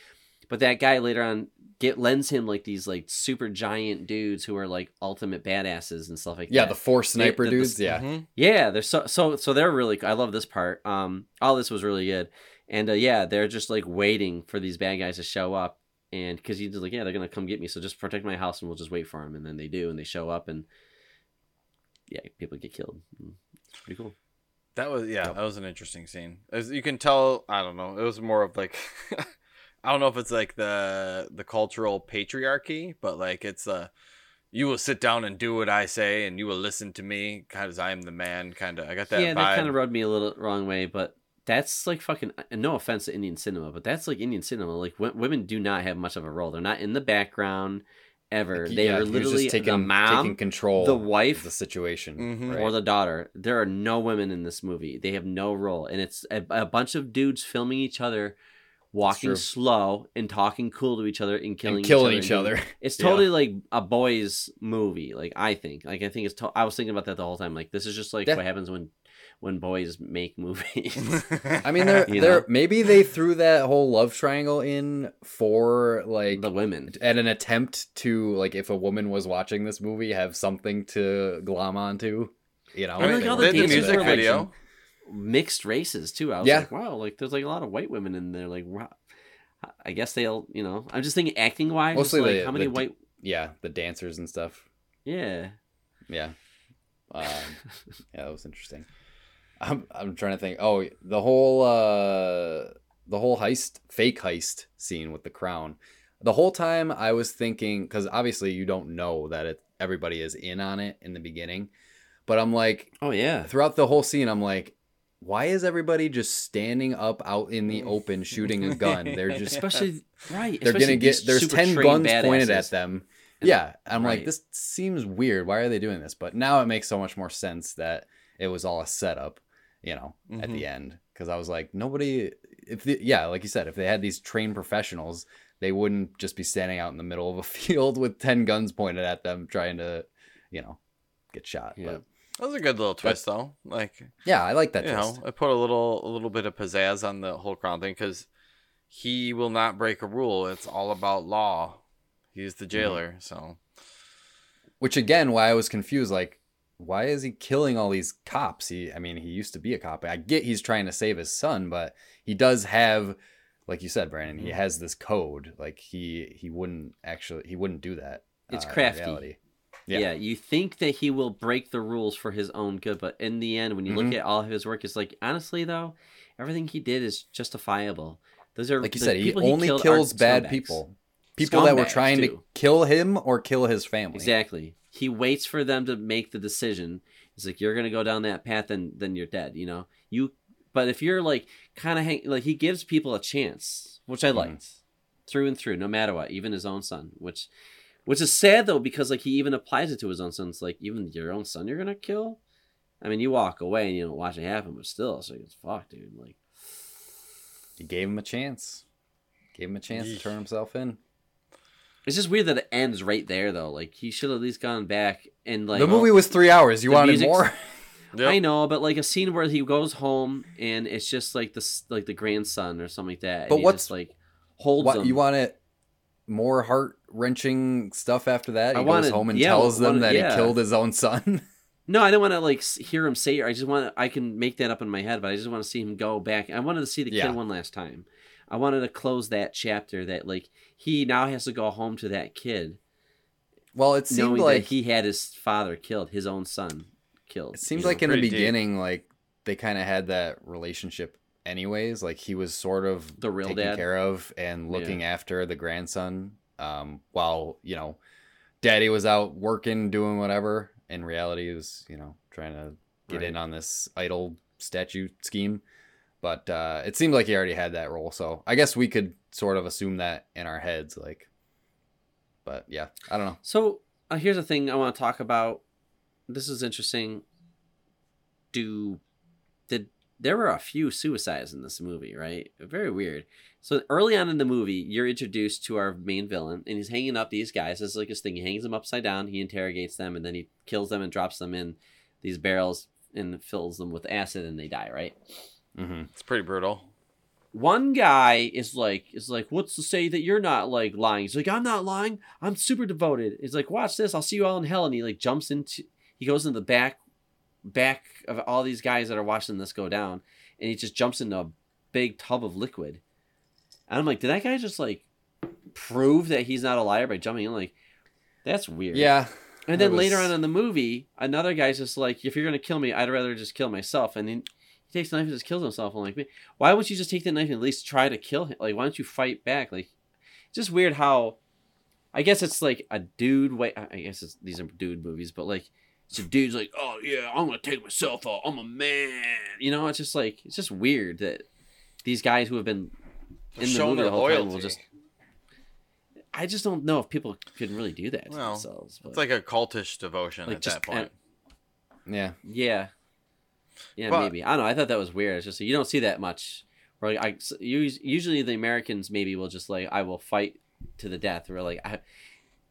But that guy later on get lends him like these like super giant dudes who are like ultimate badasses and stuff like yeah, that. Yeah, the four sniper they, the, dudes. The, yeah, mm-hmm. yeah. They're so so so they're really. I love this part. Um, all this was really good, and uh, yeah, they're just like waiting for these bad guys to show up, and because he's like, yeah, they're gonna come get me, so just protect my house, and we'll just wait for him, and then they do, and they show up, and yeah, people get killed. It's pretty cool. That was yeah, yep. that was an interesting scene. As you can tell, I don't know, it was more of like. I don't know if it's like the the cultural patriarchy, but like it's a you will sit down and do what I say, and you will listen to me, because I am the man. Kind of, I got that. Yeah, vibe. That kind of rubbed me a little wrong way, but that's like fucking. No offense to Indian cinema, but that's like Indian cinema. Like w- women do not have much of a role; they're not in the background ever. Like, they yeah, are literally just taking, the mom, taking control, the wife, of the situation, mm-hmm. right? Or the daughter. There are no women in this movie; they have no role, and it's a, a bunch of dudes filming each other. walking slow and talking cool to each other and killing, and killing each, each other. other. It's totally yeah. like a boys' movie. Like I think, like I think it's. To- I was thinking about that the whole time. Like this is just like that- what happens when. When boys make movies. I mean, they're, they're, maybe they threw that whole love triangle in for, like... the women. At an attempt to, like, if a woman was watching this movie, have something to glom onto. You know? I mean, like, all the, the music were, video. Like, mixed races, too. I was yeah. like, wow, like, there's, like, a lot of white women in there. Like, wow. I guess they'll, you know... I'm just thinking acting-wise. Mostly like, the, how many the, white... Yeah, the dancers and stuff. Yeah. Yeah. Um, yeah, that was interesting. I'm I'm trying to think. Oh, the whole uh, the whole heist, fake heist scene with the crown. The whole time I was thinking, because obviously you don't know that it, everybody is in on it in the beginning. But I'm like, oh yeah. Throughout the whole scene, I'm like, why is everybody just standing up out in the open shooting a gun? They're just especially right. They're especially gonna get there's ten guns badasses. Pointed at them. Yeah, I'm right. like, this seems weird. Why are they doing this? But now it makes so much more sense that it was all a setup. You know, mm-hmm. at the end, because I was like, nobody, if the, yeah, like you said, if they had these trained professionals, they wouldn't just be standing out in the middle of a field with ten guns pointed at them trying to, you know, get shot. Yeah. But that was a good little twist, but, though. Like, yeah, I like that you twist. Know, I put a little, a little bit of pizzazz on the whole crown thing because he will not break a rule. It's all about law. He's the jailer, mm-hmm. so. Which again, why I was confused, like. Why is he killing all these cops? He, I mean, he used to be a cop. I get he's trying to save his son, but he does have, like you said, Brandon, he has this code. Like he, he wouldn't actually, he wouldn't do that. It's uh, crafty. Yeah. yeah. You think that he will break the rules for his own good, but in the end, when you mm-hmm. look at all of his work, it's like, honestly though, everything he did is justifiable. Those are, like you said, he only he kills bad scumbags. people, people scumbags that were trying too. to kill him or kill his family. Exactly. He waits for them to make the decision. It's like, you're going to go down that path and then you're dead, you know? You, but if you're like kind of hang, like he gives people a chance, which I liked mm-hmm. through and through, no matter what, even his own son, which, which is sad though, because like he even applies it to his own son. It's like, even your own son, you're going to kill. I mean, you walk away and you don't watch it happen, but still, so it's like, fuck dude. Like he gave him a chance, gave him a chance to turn himself in. It's just weird that it ends right there, though. Like, he should have at least gone back and, like... The movie was three hours. You wanted more? Yep. I know, but, like, a scene where he goes home, and it's just, like, the, like, the grandson or something like that. But and what's... Just, like, holds what, him. You want it more heart-wrenching stuff after that? He I wanted, goes home and yeah, tells wanted, them that yeah. he killed his own son? No, I don't want to, like, hear him say it. I just want to... I can make that up in my head, but I just want to see him go back. I wanted to see the yeah. kid one last time. I wanted to close that chapter that, like... He now has to go home to that kid. Well, it seemed like he had his father killed, his own son killed. It seems like in the beginning, like they kind of had that relationship anyways. Like he was sort of the real dad taken care of and looking yeah. after the grandson um, while, you know, daddy was out working, doing whatever. In reality, he was, you know, trying to get right. in on this idol statue scheme. But uh, it seemed like he already had that role, so I guess we could sort of assume that in our heads. Like, but yeah, I don't know. So uh, here's the thing I want to talk about. This is interesting. Do did there were a few suicides in this movie, right? Very weird. So early on in the movie, you're introduced to our main villain, and he's hanging up these guys. This is like his thing. He hangs them upside down. He interrogates them, and then he kills them and drops them in these barrels and fills them with acid, and they die, right? Mm-hmm. It's pretty brutal. One guy is like, is like, what's to say that you're not like lying? He's like, I'm not lying. I'm super devoted. He's like, watch this. I'll see you all in hell. And he like jumps into, he goes into the back, back of all these guys that are watching this go down. And he just jumps into a big tub of liquid. And I'm like, did that guy just like prove that he's not a liar by jumping in? Like, that's weird. Yeah. And then was... later on in the movie, another guy's just like, if you're going to kill me, I'd rather just kill myself. And then he takes the knife and just kills himself. I'm like, why wouldn't you just take that knife and at least try to kill him? Like, why don't you fight back? Like, it's just weird how, I guess it's like a dude way. I guess it's, these are dude movies, but like, it's a dude's like, oh yeah, I'm gonna take myself out. I'm a man. You know, it's just like, it's just weird that these guys who have been in the movie the whole time will just. I just don't know if people can really do that to well, themselves. But, it's like a cultish devotion like at just, that point. And, yeah. Yeah. Yeah, but, maybe. I don't know. I thought that was weird. It's just you don't see that much Or like I usually the Americans maybe will just like I will fight to the death. Or like I,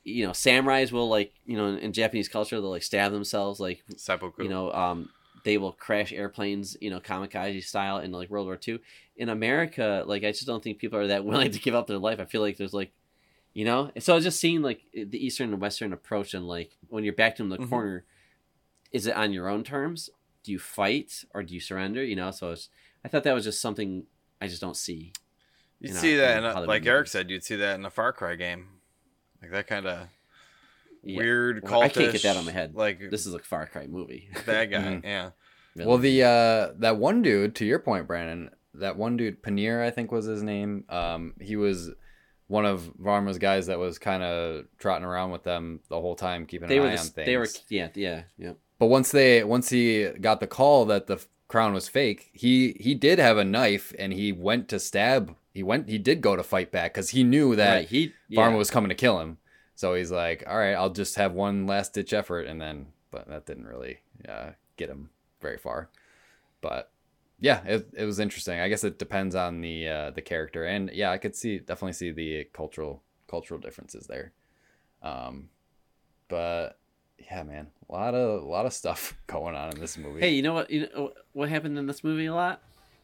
you know, samurais will like you know in Japanese culture they'll like stab themselves like seppuku. You know, um, they will crash airplanes. You know, kamikaze style in like World War Two. In America, like I just don't think people are that willing to give up their life. I feel like there's like, you know, and so I just seeing like the Eastern and Western approach and like when you're backed in the mm-hmm. corner, is it on your own terms? Do you fight or do you surrender? You know, so it's, I thought that was just something I just don't see. You'd you know, see that, in a, like Eric movies. Said, you'd see that in a Far Cry game, like that kind of yeah. weird cultish. I can't get that on my head. Like this is a Far Cry movie. That guy, mm-hmm. yeah. Really? Well, the uh, that one dude, to your point, Brandon, that one dude, Paneer, I think was his name. Um, he was one of Varma's guys that was kind of trotting around with them the whole time, keeping they an eye the, on things. They were, yeah, yeah, yeah. But once they, once he got the call that the crown was fake, he he did have a knife and he went to stab. He went, he did go to fight back because he knew that right, he, Varma yeah. was coming to kill him. So he's like, all right, I'll just have one last ditch effort, and then, but that didn't really uh, get him very far. But yeah, it it was interesting. I guess it depends on the uh, the character, and yeah, I could see definitely see the cultural cultural differences there. Um, but. Yeah, man, a lot of a lot of stuff going on in this movie. Hey, you know what? You know what happened in this movie a lot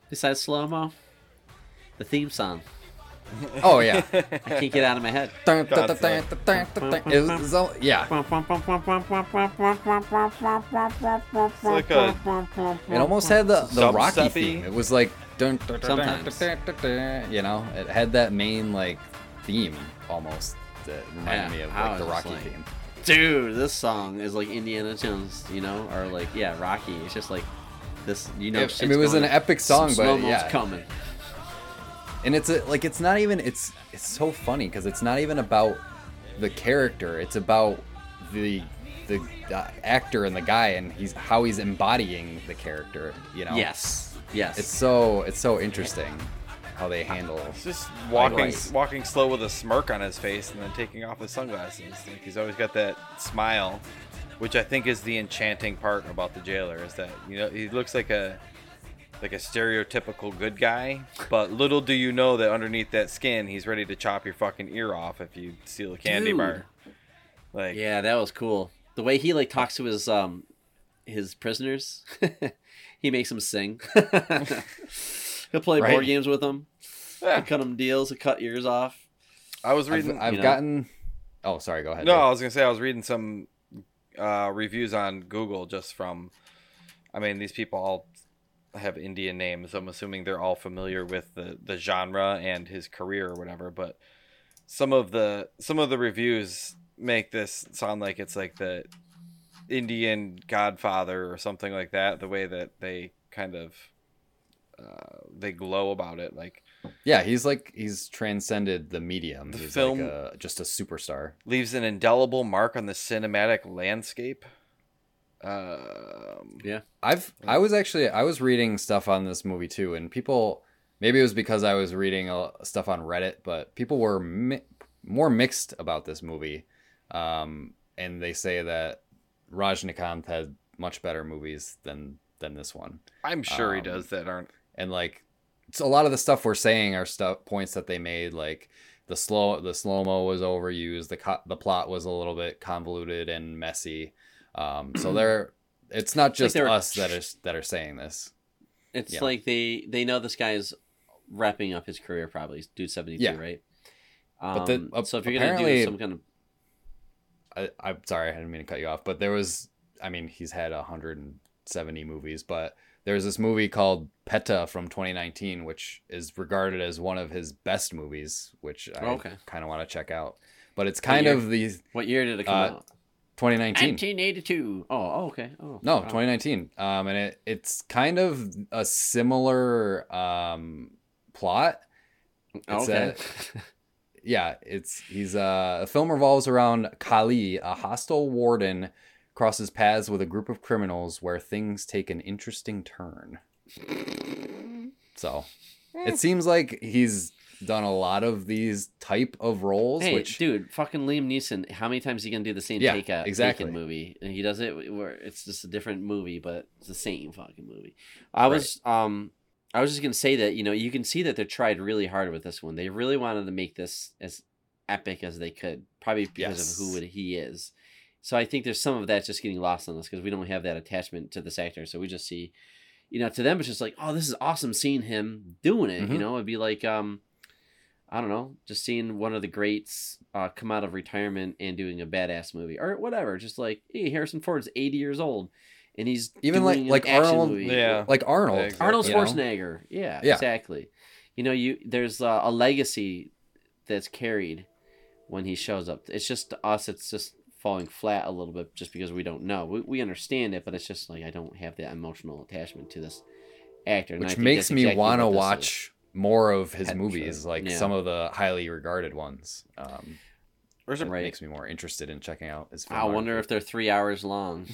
besides slow mo? The theme song. Oh yeah, I can't get out of my head. It was all, yeah. It's like a, it almost had the the Rocky theme. It was like sometimes, you know, it had that main like theme almost that reminded yeah, me of like the Rocky like, theme. Dude, this song is like Indiana Jones, you know, or like yeah, Rocky. It's just like this, you know. It, I mean, it was going, an epic song, some but yeah, coming. And it's a, like it's not even it's it's so funny because it's not even about the character. It's about the the uh, actor and the guy and he's how he's embodying the character. You know. Yes. Yes. It's so it's so interesting how they handle it. It's just walking walking slow with a smirk on his face and then taking off his sunglasses. Like he's always got that smile, which I think is the enchanting part about the Jailer, is that, you know, he looks like a like a stereotypical good guy, but little do you know that underneath that skin he's ready to chop your fucking ear off if you steal a candy Dude. bar. Like yeah, that was cool. The way he like talks to his um his prisoners. He makes them sing. He'll play right. board games with them. Yeah. He'll cut them deals. He'll cut ears off. I was reading. I've, I've gotten. Oh, sorry. Go ahead. No, Dave. I was gonna say I was reading some uh, reviews on Google just from. I mean, these people all have Indian names. So I'm assuming they're all familiar with the, the genre and his career or whatever. But some of the some of the reviews make this sound like it's like the Indian Godfather or something like that. The way that they kind of. Uh, they glow about it, like yeah, he's like he's transcended the medium. The he's film like a, just a superstar. Leaves an indelible mark on the cinematic landscape. Um, yeah, I've I was actually I was reading stuff on this movie too, and people maybe it was because I was reading uh, stuff on Reddit, but people were mi- more mixed about this movie, um, and they say that Rajinikanth had much better movies than than this one. I'm sure um, he does that aren't. And like, so a lot of the stuff we're saying are stuff points that they made. Like the slow, the slow mo was overused. The co- the plot was a little bit convoluted and messy. Um, so they're it's not just like us that is that are saying this. It's yeah. like they they know this guy is wrapping up his career. Probably dude seventy-two, yeah. right? Um, but the, uh, so if you're gonna do some kind of, I, I'm sorry, I didn't mean to cut you off. But there was, I mean, he's had a hundred and seventy movies, but there's this movie called Petta from twenty nineteen, which is regarded as one of his best movies, which I okay. kind of want to check out. But it's kind of the... What year did it come uh, out? twenty nineteen. nineteen eighty-two. Oh, oh okay. Oh, no, wow. twenty nineteen. Um, and it, it's kind of a similar um, plot. It's okay. A, yeah, it's he's uh, the film revolves around Kali, a hostile warden crosses paths with a group of criminals where things take an interesting turn. So it seems like he's done a lot of these type of roles. Hey, which dude, fucking Liam Neeson. How many times is he going to do the same yeah, take out exactly. movie? And he does it where it's just a different movie, but it's the same fucking movie. I right. was, um, I was just going to say that, you know, you can see that they tried really hard with this one. They really wanted to make this as epic as they could, probably because yes. of who it, he is. So I think there's some of that just getting lost on us because we don't have that attachment to this actor. So we just see, you know, to them, it's just like, oh, this is awesome seeing him doing it. Mm-hmm. You know, it'd be like, um, I don't know, just seeing one of the greats uh, come out of retirement and doing a badass movie or whatever. Just like, hey, Harrison Ford's eighty years old. And he's even like like Arnold, yeah. like Arnold, yeah, exactly. Arnold Schwarzenegger. You know? yeah, yeah, exactly. You know, you there's a, a legacy that's carried when he shows up. It's just to us, it's just falling flat a little bit just because we don't know. We we understand it, but it's just like I don't have that emotional attachment to this actor, which makes me exactly want to watch is. more of his I'm movies, sure. like yeah. some of the highly regarded ones. Um, Or right. makes me more interested in checking out his film. I wonder article. if they're three hours long.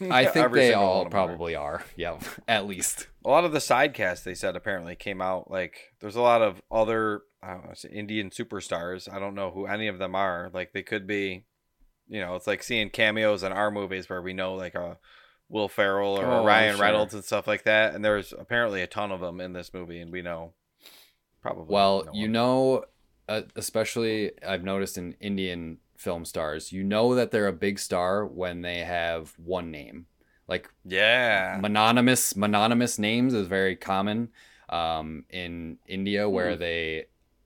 I think Every they all probably are. are. Yeah, at least. A lot of the side cast, they said, apparently came out. Like, there's a lot of other I don't know, Indian superstars. I don't know who any of them are. Like, they could be, you know, it's like seeing cameos in our movies where we know, like, a Will Ferrell or oh, Ryan sure. Reynolds and stuff like that. And there's apparently a ton of them in this movie, and we know probably. Well, no you know... Uh, especially I've noticed in Indian film stars, you know that they're a big star when they have one name. Like yeah, mononymous mononymous names is very common um, in India where mm. they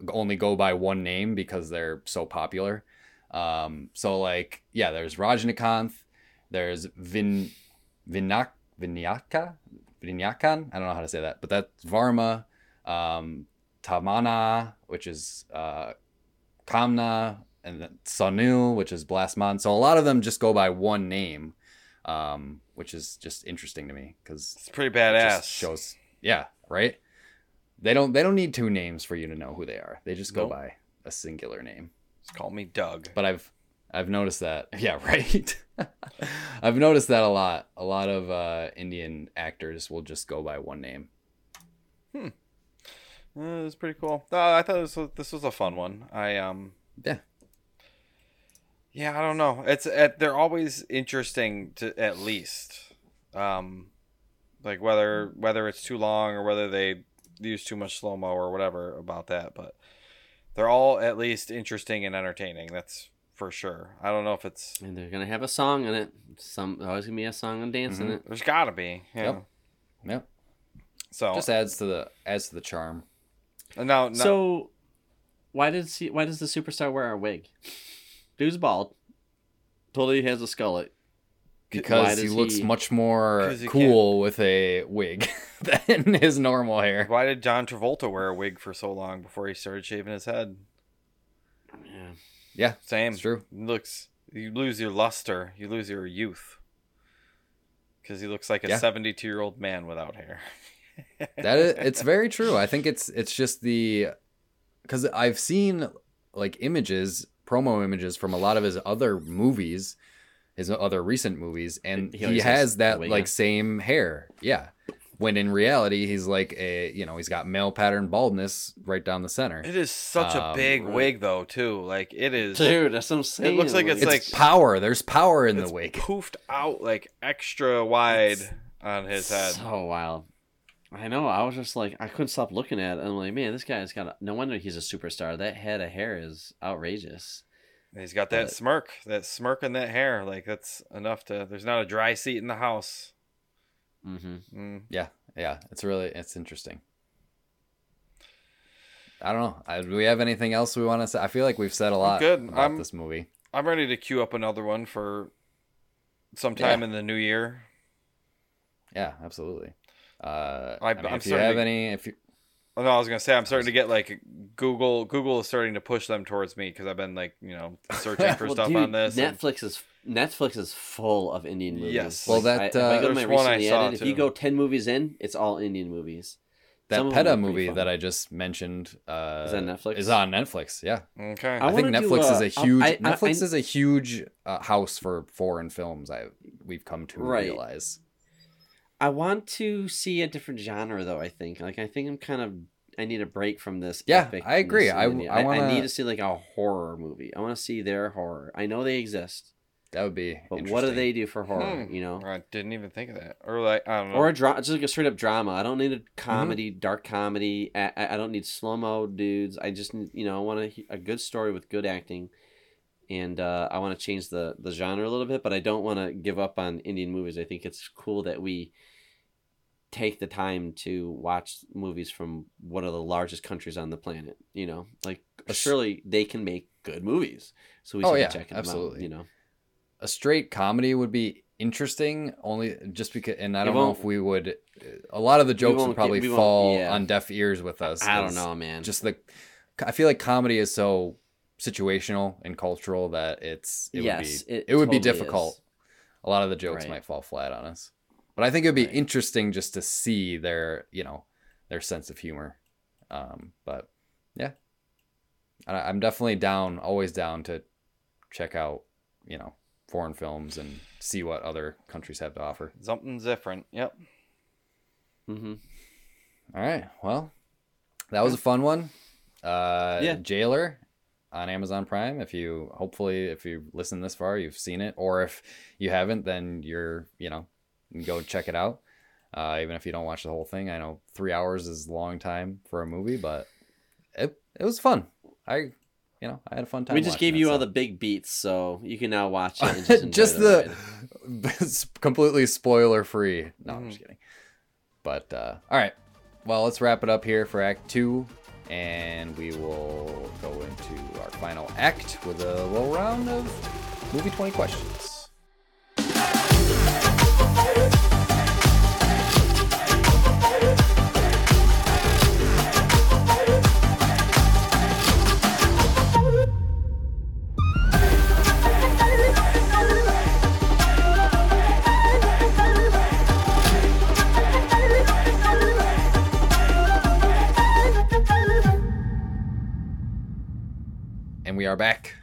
only go by one name because they're so popular. Um, so like yeah, there's Rajinikanth, there's Vin Vinak Vinayaka Vinayakan. I don't know how to say that, but that's Varma. Um, Tamana, which is uh, Kamna, and Sonil, which is Blasman. So a lot of them just go by one name, um, which is just interesting to me because it's pretty badass. It shows, yeah, right. They don't they don't need two names for you to know who they are. They just go nope. by a singular name. Just call me Doug. But I've I've noticed that. Yeah, right. I've noticed that a lot. A lot of uh, Indian actors will just go by one name. Hmm. Uh, it was pretty cool. Uh, I thought this was, this was a fun one. I um yeah yeah I don't know. It's at, they're always interesting to at least um like whether whether it's too long or whether they use too much slow mo or whatever about that. But they're all at least interesting and entertaining. That's for sure. I don't know if it's and they're gonna have a song in it. Some always gonna be a song and dance mm-hmm. in it. There's gotta be. Yeah. Yep. Yep. So just adds to the adds to the charm. No, no. So, why does he, why does the superstar wear a wig? Dude's bald. Totally has a skullet. Because he looks he... much more cool with a wig than his normal hair. Why did John Travolta wear a wig for so long before he started shaving his head? Yeah, yeah, same. It's true. It looks, you lose your luster. You lose your youth. Because he looks like a seventy-two-year-old yeah. man without hair. That is, it's very true. I think it's it's just the because I've seen like images, promo images from a lot of his other movies, his other recent movies, and he, he has that like on. same hair. Yeah, when in reality he's like a you know he's got male pattern baldness right down the center. It is such um, a big right. wig though too. Like it is, dude. That's what I'm saying. It looks like it's, it's like power. There's power in the wig. Poofed out like extra wide it's on his head. So wild. I know. I was just like, I couldn't stop looking at it. I'm like, man, this guy's got a, no wonder he's a superstar. That head of hair is outrageous. And he's got that but, smirk, that smirk and that hair. Like that's enough to, there's not a dry seat in the house. Mm-hmm. Mm. Yeah. Yeah. It's really, it's interesting. I don't know. I, do we have anything else we want to say? I feel like we've said a lot I'm good. about I'm, this movie. I'm ready to queue up another one for sometime yeah. in the new year. Yeah, absolutely. Uh, I, I mean, I'm if you have to, any, if you, no, I was gonna say I'm starting to get like Google. Google is starting to push them towards me because I've been like you know searching for well, stuff dude, on this. Netflix and... is Netflix is full of Indian movies. Yes, well like, that I, uh, I there's one I saw added, too. If you go ten movies in, it's all Indian movies. That Some Petta movie that I just mentioned uh, is on Netflix. Is on Netflix. Yeah. Okay. I, I think Netflix a, is a huge I, I, Netflix I, is a huge uh, house for foreign films. I we've come to right. realize. I want to see a different genre, though, I think. Like, I think I'm kind of... I need a break from this. Yeah, I agree. I, I, wanna... I need to see, like, a horror movie. I want to see their horror. I know they exist. That would be. But what do they do for horror? Hmm. You know, I didn't even think of that. Or like I don't know. Or a drama, just like a straight up drama. I don't need a comedy, mm-hmm. dark comedy. I, I don't need slow mo dudes. I just need, you know, I want a, a good story with good acting, and uh, I want to change the the genre a little bit. But I don't want to give up on Indian movies. I think it's cool that we take the time to watch movies from one of the largest countries on the planet. You know, like surely they can make good movies. So we should oh, yeah, be checking absolutely. them out. You know. A straight comedy would be interesting, only just because, and I don't know if we would. A lot of the jokes would probably fall yeah. on deaf ears with us. I don't know, man. Just like, I feel like comedy is so situational and cultural that it's it yes, would be it, it would totally be difficult. Is. A lot of the jokes right. might fall flat on us, but I think it'd be right. interesting just to see their, you know, their sense of humor. Um, but yeah, I, I'm definitely down, always down to check out, you know, foreign films and see what other countries have to offer. Something different. Yep. Mm-hmm. All right. Well, that was a fun one. Uh, yeah. Jailer on Amazon Prime. If you, hopefully, if you listen this far, you've seen it, or if you haven't, then you're, you know, go check it out. Uh, even if you don't watch the whole thing, I know three hours is a long time for a movie, but it, it was fun. I, You know, I had a fun time. We just gave you it, so. all the big beats, so you can now watch it. And just just the, the completely spoiler free. No, mm. I'm just kidding. But uh, all right, well, let's wrap it up here for Act Two, and we will go into our final act with a little round of Movie twenty Questions. We are back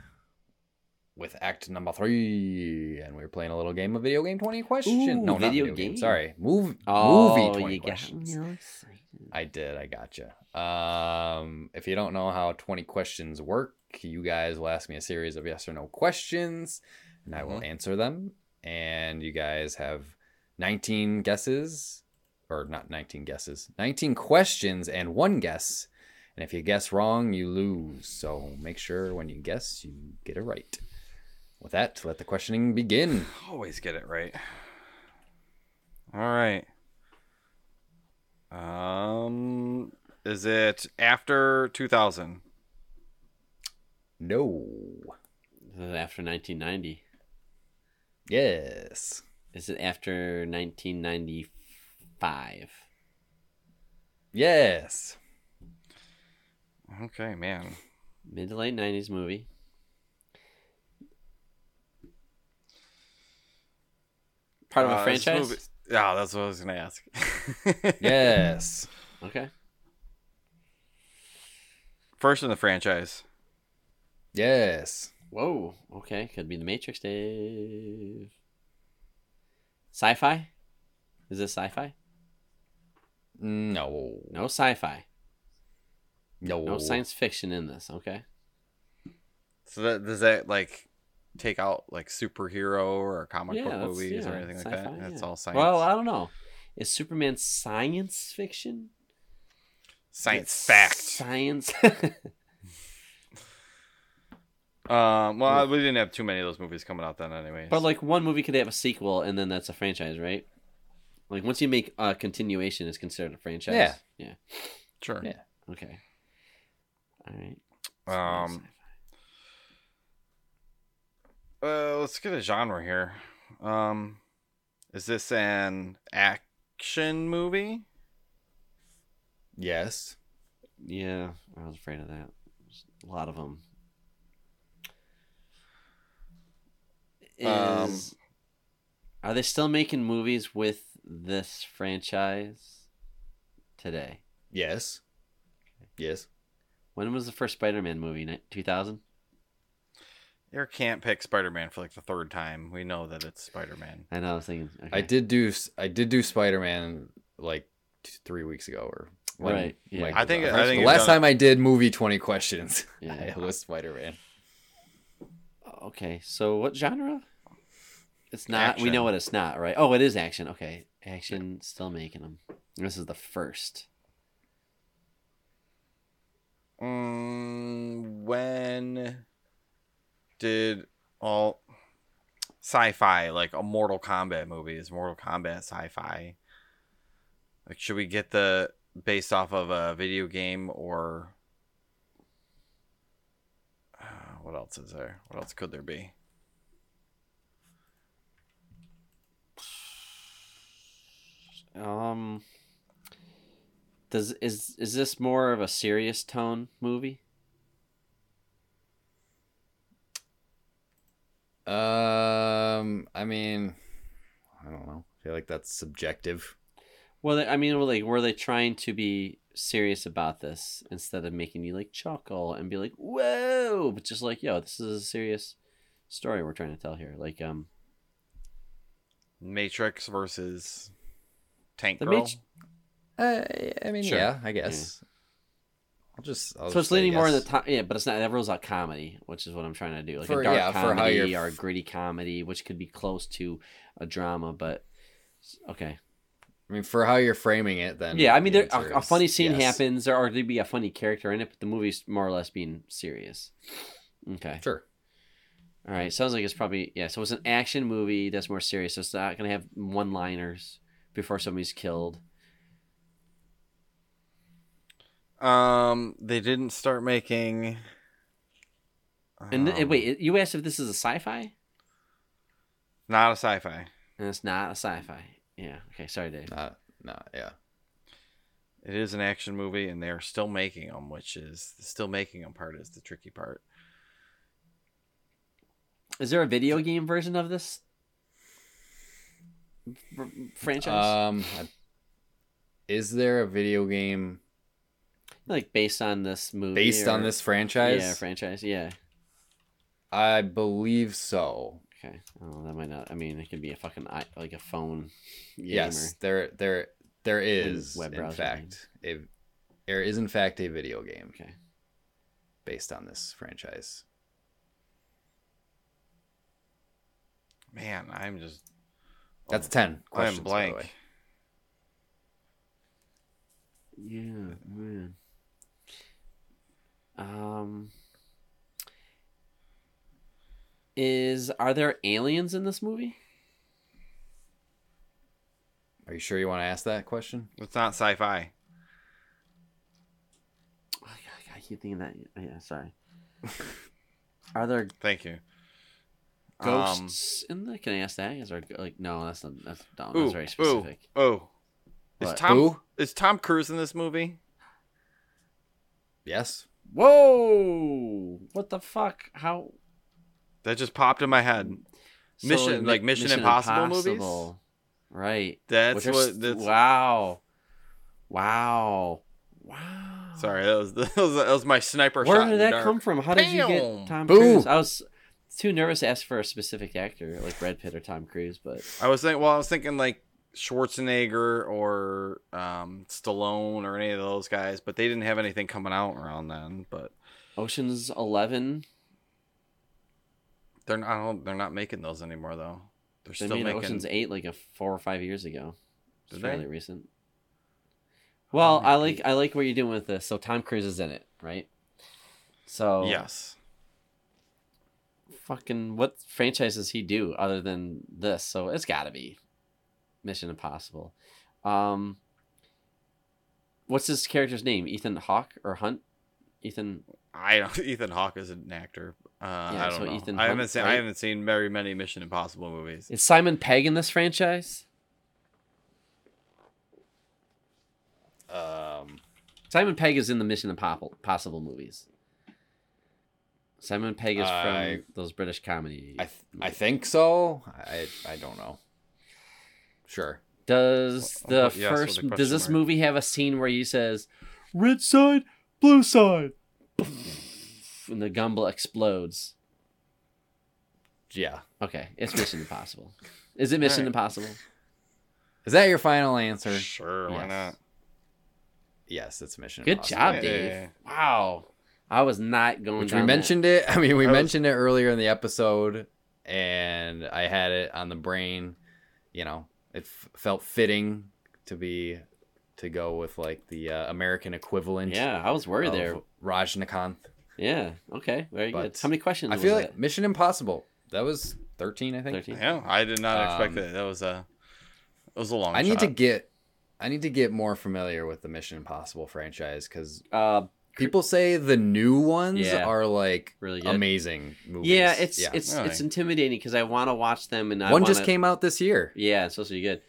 with act number three, and we're playing a little game of video game twenty questions. Ooh, no, video not video game. game. Sorry, Move, oh, movie twenty you questions. Got me I did. I got gotcha. you. Um, if you don't know how twenty questions work, you guys will ask me a series of yes or no questions, and I will mm-hmm. answer them. And you guys have nineteen guesses, or not nineteen guesses, nineteen questions and one guess. And if you guess wrong, you lose. So make sure when you guess, you get it right. With that, let the questioning begin. Always get it right. All right. Um, is it after two thousand? No. Is it after nineteen ninety? Yes. Is it after nineteen ninety-five? Yes. Okay, man. Mid to late nineties movie. Part of uh, a franchise? Yeah, oh, that's what I was going to ask. Yes. Okay. First in the franchise. Yes. Whoa. Okay. Could be The Matrix, Dave. Sci-fi? Is this sci-fi? No. No sci-fi. No. no science fiction in this, okay. So that, does that like take out like superhero or comic yeah, book movies yeah, or anything like that? Yeah. That's all science. Well, I don't know. Is Superman science fiction? Science it's fact. Science. um. Well, we didn't have too many of those movies coming out then, anyway. But like one movie could have a sequel, and then that's a franchise, right? Like once you make a continuation, it's considered a franchise. Yeah. Yeah. Sure. Yeah. Okay. All right. Um, uh, let's get a genre here. Um, is this an action movie? Yes. Yeah, I was afraid of that. There's a lot of them. Is, um, are they still making movies with this franchise today? Yes. Yes. When was the first Spider-Man movie? two thousand? Eric can't pick Spider-Man for like the third time. We know that it's Spider-Man. I know. I was thinking. Okay. I did do. I did do Spider-Man like two, three weeks ago, or when, right. Yeah. Like, I think. Uh, I think the last done... time I did movie twenty questions, yeah. I was Spider-Man. Okay, so what genre? It's not. Action. We know what it's not, right? Oh, it is action. Okay. Action, still making them. This is the first. Um, when did all sci-fi, like a Mortal Kombat movie, is Mortal Kombat sci-fi? Like, should we get the based off of a video game or uh, what else is there? What else could there be? Um, does is is this more of a serious tone movie? Um, I mean, I don't know. I feel like that's subjective. Well, I mean, like, were they trying to be serious about this instead of making you like chuckle and be like, "Whoa!" But just like, yo, this is a serious story we're trying to tell here. Like, um, Matrix versus Tank Girl. Mat- uh, I mean, sure. yeah, I guess. Yeah. I'll just I'll so it's just leaning say, more in the top, yeah, but it's not. That rules out comedy, which is what I'm trying to do, like for, a dark yeah, comedy or a gritty comedy, which could be close to a drama. But okay, I mean, for how you're framing it, then yeah, I mean, the there, a, a funny scene yes. happens, or there'd be a funny character in it, but the movie's more or less being serious. Okay, sure. All right, sounds like it's probably yeah. So it's an action movie that's more serious. So it's not gonna have one-liners before somebody's killed. Um, they didn't start making. Um, and th- wait, you asked if this is a sci-fi? Not a sci-fi. And it's not a sci-fi. Yeah. Okay. Sorry, Dave. Not, not. Yeah. It is an action movie, and they're still making them, which is the still making them part is the tricky part. Is there a video game version of this fr- franchise? Um, is there a video game? Like based on this movie, based or, on this franchise, yeah, franchise, yeah. I believe so. Okay, oh, that might not. I mean, it could be a fucking like a phone. Yes, there, there, there is web browser in fact a, there is in fact a video game. Okay, based on this franchise. Man, I'm just. That's oh, ten questions. I'm blank. By the way. Yeah, man. Um, is are there aliens in this movie? Are you sure you want to ask that question? It's not sci-fi. Oh, I keep thinking that. Yeah, sorry. Are there? Thank you. Ghosts um, in the? Can I ask that? Is there like no? That's not, that's, not, ooh, that's very specific. Ooh, oh, is what? Tom ooh? Is Tom Cruise in this movie? Yes. Whoa! What the fuck? How? That just popped in my head. So Mission, like, like Mission, Mission Impossible, Impossible movies, right? That's Which what. That's... Wow! Wow! Wow! Sorry, that was that was, that was my sniper Where shot. Where did in that dark. Come from? How did Bam! You get Tom Boom! Cruise? I was too nervous to ask for a specific actor like Brad Pitt or Tom Cruise, but I was thinking. Well, I was thinking like Schwarzenegger or um, Stallone or any of those guys, but they didn't have anything coming out around then. But Ocean's Eleven, they're not. They're not making those anymore, though. They're they still made making Ocean's Eight like a four or five years ago. It's fairly recent. Well, I, I like I like what you're doing with this. So Tom Cruise is in it, right? So yes. Fucking what franchise does he do other than this? So it's got to be Mission Impossible. Um, what's his character's name? Ethan Hawke or Hunt? Ethan. I don't. Ethan Hawke is an actor. Uh, yeah, I don't so know. Ethan I haven't Hunt, seen. Right? I haven't seen very many Mission Impossible movies. Is Simon Pegg in this franchise? Um, Simon Pegg is in the Mission Impossible movies. Simon Pegg is uh, from I, those British comedy. I th- I think so. I I don't know. Sure. Does the yes, first the does this mark. movie have a scene where he says, "Red side, blue side," and the gumball explodes? Yeah. Okay. It's Mission Impossible. Is it Mission right. Impossible? Is that your final answer? Sure. Yes. Why not? Yes, it's Mission. Good Impossible. Job, Dave. Yeah, yeah, yeah. Wow. I was not going. Which down we mentioned that. It. I mean, we I mentioned was... it earlier in the episode. and I had it on the brain. You know, it f- felt fitting to be to go with like the uh, American equivalent. Yeah, I was worried there. Rajinikanth. Yeah. Okay. Very but good. How many questions? I was feel like that? Mission Impossible. That was thirteen, I think. thirteen. Yeah, I did not expect um, that. That was a. It was a long. I shot. need to get. I need to get more familiar with the Mission Impossible franchise because uh, people say the new ones yeah, are like really good. amazing movies. Yeah, it's yeah. it's really. it's intimidating because I want to watch them, and one I wanna... just came out this year. Yeah, it's supposed to be good.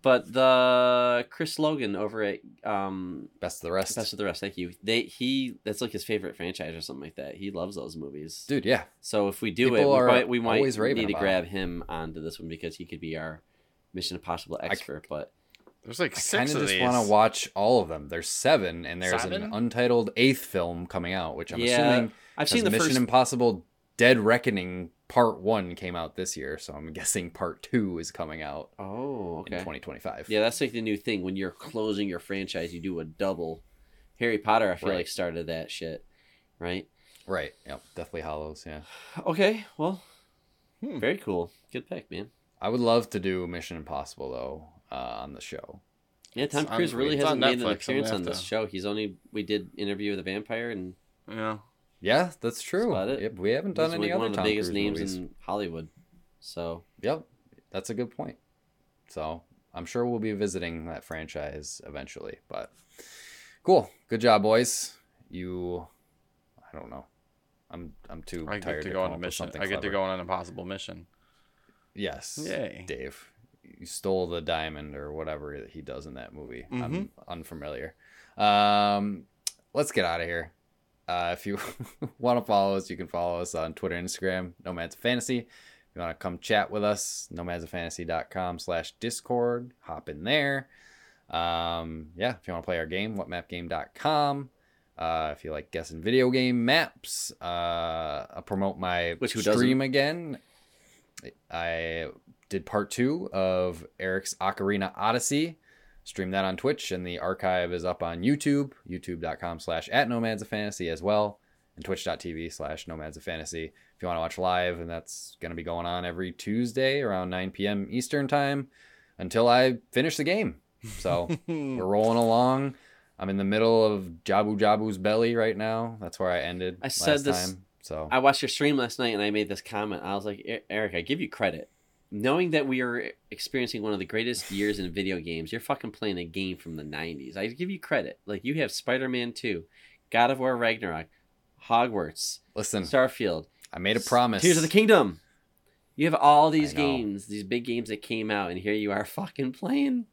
But the Chris Logan over at um, Best of the Rest, Best of the Rest, thank you. They he that's like his favorite franchise or something like that. He loves those movies, dude. Yeah. So if we do people it, we might, we might need to grab it. him onto this one because he could be our Mission Impossible expert, I... but. There's like six I kind of just these. want to watch all of them. There's seven, and there's seven? an untitled eighth film coming out, which I'm yeah, assuming I've seen the Mission first... Impossible Dead Reckoning Part One came out this year, so I'm guessing Part Two is coming out. Oh, okay. In twenty twenty-five. Yeah, that's like the new thing. When you're closing your franchise, you do a double. Harry Potter, I feel right. like started that shit, right? Right. Yep. Deathly Hallows. Yeah. Okay. Well. Hmm. Very cool. Good pick, man. I would love to do Mission Impossible though. Uh, on the show. Yeah, Tom it's Cruise on, really hasn't made Netflix, an appearance on this to... show. He's only we did Interview with a Vampire and yeah, yeah, that's true. That's it. We haven't done He's any like other one of the Tom biggest Cruise names movies. in Hollywood. So yep, that's a good point. So I'm sure we'll be visiting that franchise eventually. But cool, good job, boys. You, I don't know. I'm I'm too I tired to go on a mission. I get clever. to go on an impossible mission. Yes, yay, Dave. You stole the diamond or whatever he does in that movie. Mm-hmm. I'm unfamiliar. Um, let's get out of here. Uh, if you want to follow us, you can follow us on Twitter and Instagram, Nomads of Fantasy. If you want to come chat with us, nomadsoffantasy.com slash Discord. Hop in there. Um, yeah, if you want to play our game, whatmapgame dot com. Uh, if you like guessing video game maps, uh, I'll promote my Which who stream doesn't? again. I... did part two of Eric's Ocarina Odyssey. Stream that on Twitch, and the archive is up on YouTube, youtube.com slash at Nomads of Fantasy as well, and twitch.tv slash Nomads of Fantasy. If you want to watch live, and that's going to be going on every Tuesday around nine p.m. Eastern time until I finish the game. So we're rolling along. I'm in the middle of Jabu Jabu's belly right now. That's where I ended I last said this, time. So I watched your stream last night, and I made this comment. I was like, Eric, I give you credit. Knowing that we are experiencing one of the greatest years in video games, you're fucking playing a game from the nineties. I give you credit. Like, you have Spider-Man two, God of War Ragnarok, Hogwarts, Listen, Starfield. I made a promise. Tears of the Kingdom. You have all these games, these big games that came out, and here you are fucking playing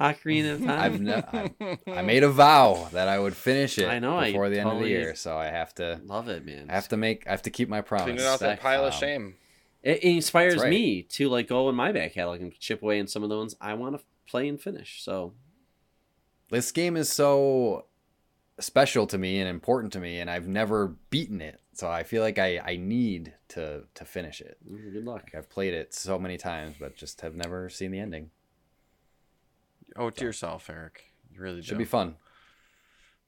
Ocarina of Time. I've no, I, I made a vow that I would finish it I know, before I the totally end of the year, so I have to... Love it, man. I have to make. I have to keep my promise. Clean it off that pile um, of shame. It inspires right. me to like go in my back catalog and chip away in some of the ones I want to play and finish. So this game is so special to me and important to me, and I've never beaten it. So I feel like I, I need to, to finish it. Good luck. Like, I've played it so many times, but just have never seen the ending. Oh, to so. yourself, Eric. You really should don't. be fun.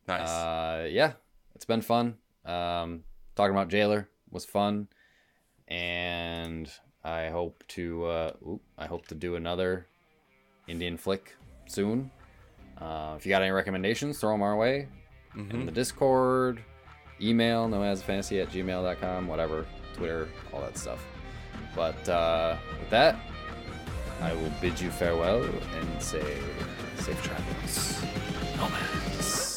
Nice. Uh, yeah, it's been fun. Um, talking about Jailer was fun. And I hope to uh, ooh, I hope to do another Indian flick soon. Uh, if you got any recommendations, throw them our way. Mm-hmm. In the Discord, email, nomadsfantasy at gmail dot com, whatever, Twitter, all that stuff. But uh, with that, I will bid you farewell and say safe travels. Nomads.